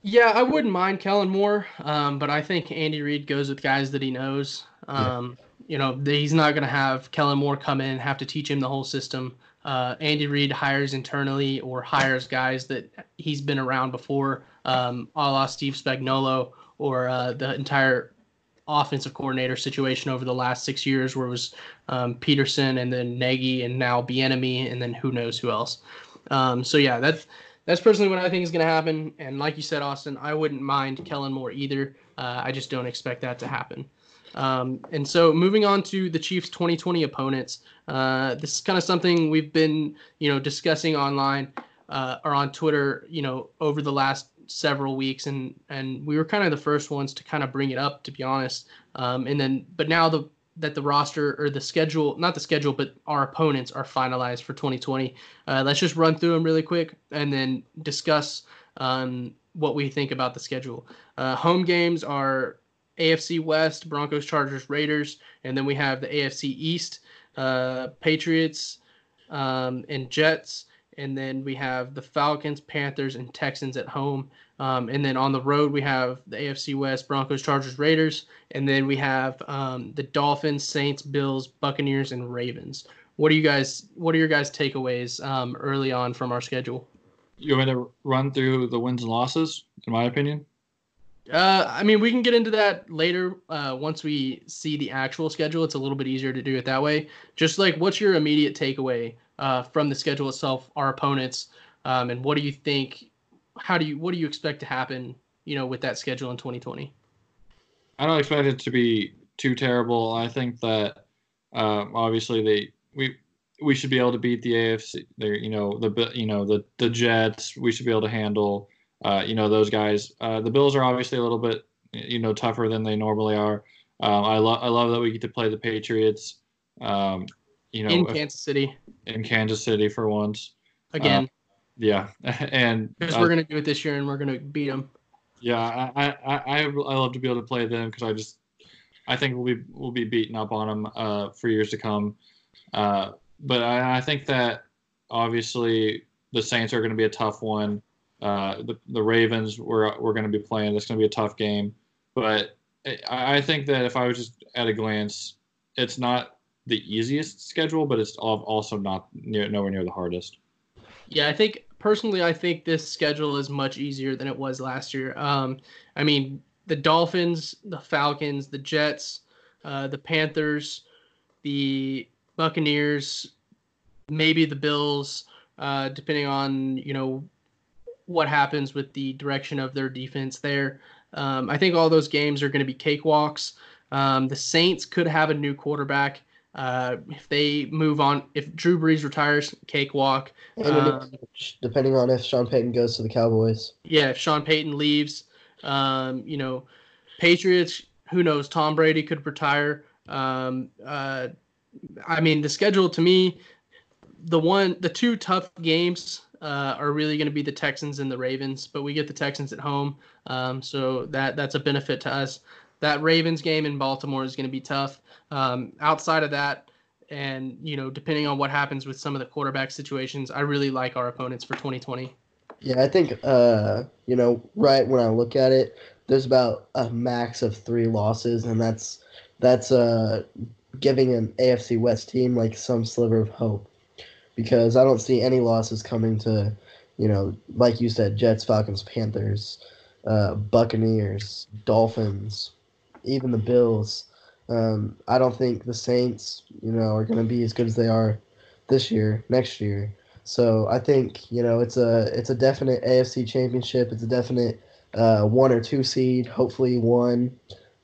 Yeah, I wouldn't mind Kellen Moore, um, but I think Andy Reid goes with guys that he knows. Um, yeah. You know, he's not going to have Kellen Moore come in and have to teach him the whole system. Uh, Andy Reid hires internally or hires guys that he's been around before, um, a la Steve Spagnuolo or uh, the entire offensive coordinator situation over the last six years where it was um, Peterson and then Nagy and now Bieniemy and then who knows who else. Um, so, yeah, that's that's personally what I think is going to happen. And like you said, Austin, I wouldn't mind Kellen Moore either. Uh, I just don't expect that to happen. Um, and so moving on to the Chiefs' twenty twenty opponents, uh, this is kind of something we've been, you know, discussing online uh, or on Twitter, you know, over the last several weeks. And, and we were kind of the first ones to kind of bring it up, to be honest. Um, and then, but now the, that the roster or the schedule, not the schedule, but our opponents are finalized for twenty twenty. Uh, let's just run through them really quick and then discuss um, what we think about the schedule. Uh, home games are A F C West, Broncos, Chargers, Raiders, and then we have the A F C East, uh, Patriots, um, and Jets, and then we have the Falcons, Panthers, and Texans at home, um, and then on the road we have the A F C West, Broncos, Chargers, Raiders, and then we have um, the Dolphins, Saints, Bills, Buccaneers, and Ravens. What are you guys? What are your guys' takeaways um, early on from our schedule? You want me to run through the wins and losses, in my opinion? Uh, I mean, we can get into that later uh, once we see the actual schedule. It's a little bit easier to do it that way. Just like, what's your immediate takeaway uh, from the schedule itself, our opponents, um, and what do you think? How do you what do you expect to happen? You know, with that schedule in twenty twenty. I don't expect it to be too terrible. I think that um, obviously they we we should be able to beat the A F C. They're, you know the you know the the Jets. We should be able to handle. Uh, you know, those guys, uh, the Bills are obviously a little bit, you know, tougher than they normally are. Um, I love, I love that we get to play the Patriots, um, you know, in Kansas City, in Kansas City for once again. Uh, yeah. And because uh, we're going to do it this year and we're going to beat them. Yeah. I, I, I, I love to be able to play them. Cause I just, I think we'll be, we'll be beaten up on them, uh, for years to come. Uh, but I, I think that obviously the Saints are going to be a tough one. Uh, the the Ravens we're we're going to be playing. That's going to be a tough game, but I, I think that if I was just at a glance, it's not the easiest schedule, but it's also not near, nowhere near the hardest. Yeah, I think personally, I think this schedule is much easier than it was last year. Um, I mean, the Dolphins, the Falcons, the Jets, uh, the Panthers, the Buccaneers, maybe the Bills, uh, depending on you know. what happens with the direction of their defense there. Um, I think all those games are going to be cakewalks. Um, the Saints could have a new quarterback. Uh, if they move on, if Drew Brees retires, cakewalk. Um, depending on if Sean Payton goes to the Cowboys. Yeah, if Sean Payton leaves, um, you know, Patriots, who knows, Tom Brady could retire. Um, uh, I mean, the schedule to me, the one, the two tough games Uh, are really going to be the Texans and the Ravens, but we get the Texans at home, um, so that that's a benefit to us. That Ravens game in Baltimore is going to be tough. Um, outside of that, and you know, depending on what happens with some of the quarterback situations, I really like our opponents for twenty twenty. Yeah, I think uh, you know, right when I look at it, there's about a max of three losses, and that's that's uh, giving an A F C West team like some sliver of hope. Because I don't see any losses coming to, you know, like you said, Jets, Falcons, Panthers, uh, Buccaneers, Dolphins, even the Bills. Um, I don't think the Saints, you know, are going to be as good as they are this year, next year. So I think, you know, it's a it's a definite A F C championship. It's a definite uh, one or two seed, hopefully one.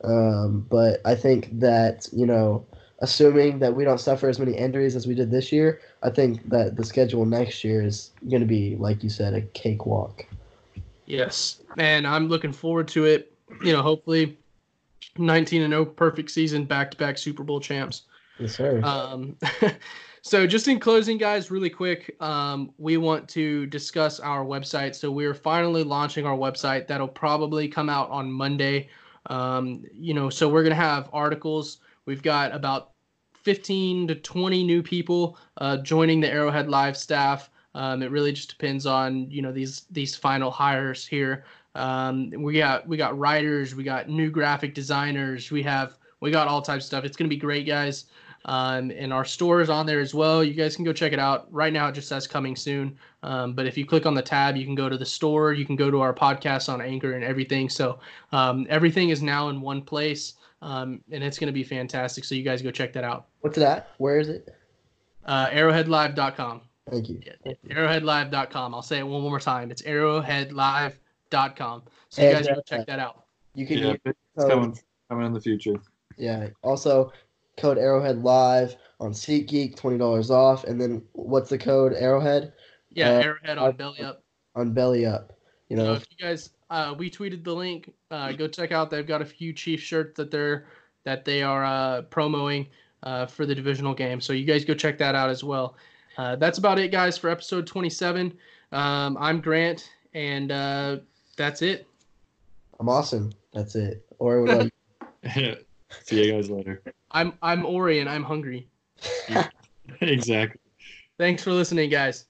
Um, but I think that, you know, assuming that we don't suffer as many injuries as we did this year, I think that the schedule next year is going to be, like you said, a cakewalk. Yes, and I'm looking forward to it. You know, hopefully nineteen and oh, perfect season, back-to-back Super Bowl champs. Yes, sir. Um, so just in closing, guys, really quick, um, we want to discuss our website. So we're finally launching our website. That'll probably come out on Monday. Um, you know, so we're going to have articles. We've got about fifteen to twenty new people uh, joining the Arrowhead Live staff. Um, it really just depends on, you know, these these final hires here. Um, we got we got writers, we got new graphic designers, we have we got all types of stuff. It's going to be great, guys. Um, and our store is on there as well. You guys can go check it out. Right now it just says coming soon. Um, but if you click on the tab, you can go to the store. You can go to our podcast on Anchor and everything. So um, everything is now in one place, um, and it's going to be fantastic. So you guys go check that out. What's that? Where is it? Uh, arrowhead live dot com. Thank you. It's arrowhead live dot com. I'll say it one more time. It's arrowhead live dot com. So you guys go check that out. You can yeah, it's coming, coming in the future. Yeah. Also, code Arrowhead Live on SeatGeek, twenty dollars off. And then what's the code? Arrowhead? Yeah, uh, Arrowhead on Belly Up. On Belly Up. You know, so if you guys, uh, we tweeted the link. Uh, go check out. They've got a few Chiefs shirts that they're that they are uh, promoting uh, for the divisional game. So you guys go check that out as well. Uh, that's about it, guys, for episode twenty-seven. Um, I'm Grant, and uh, that's it. I'm awesome. That's it. Or what I... See you guys later. I'm I'm Ori, and I'm hungry. Exactly. Thanks for listening, guys.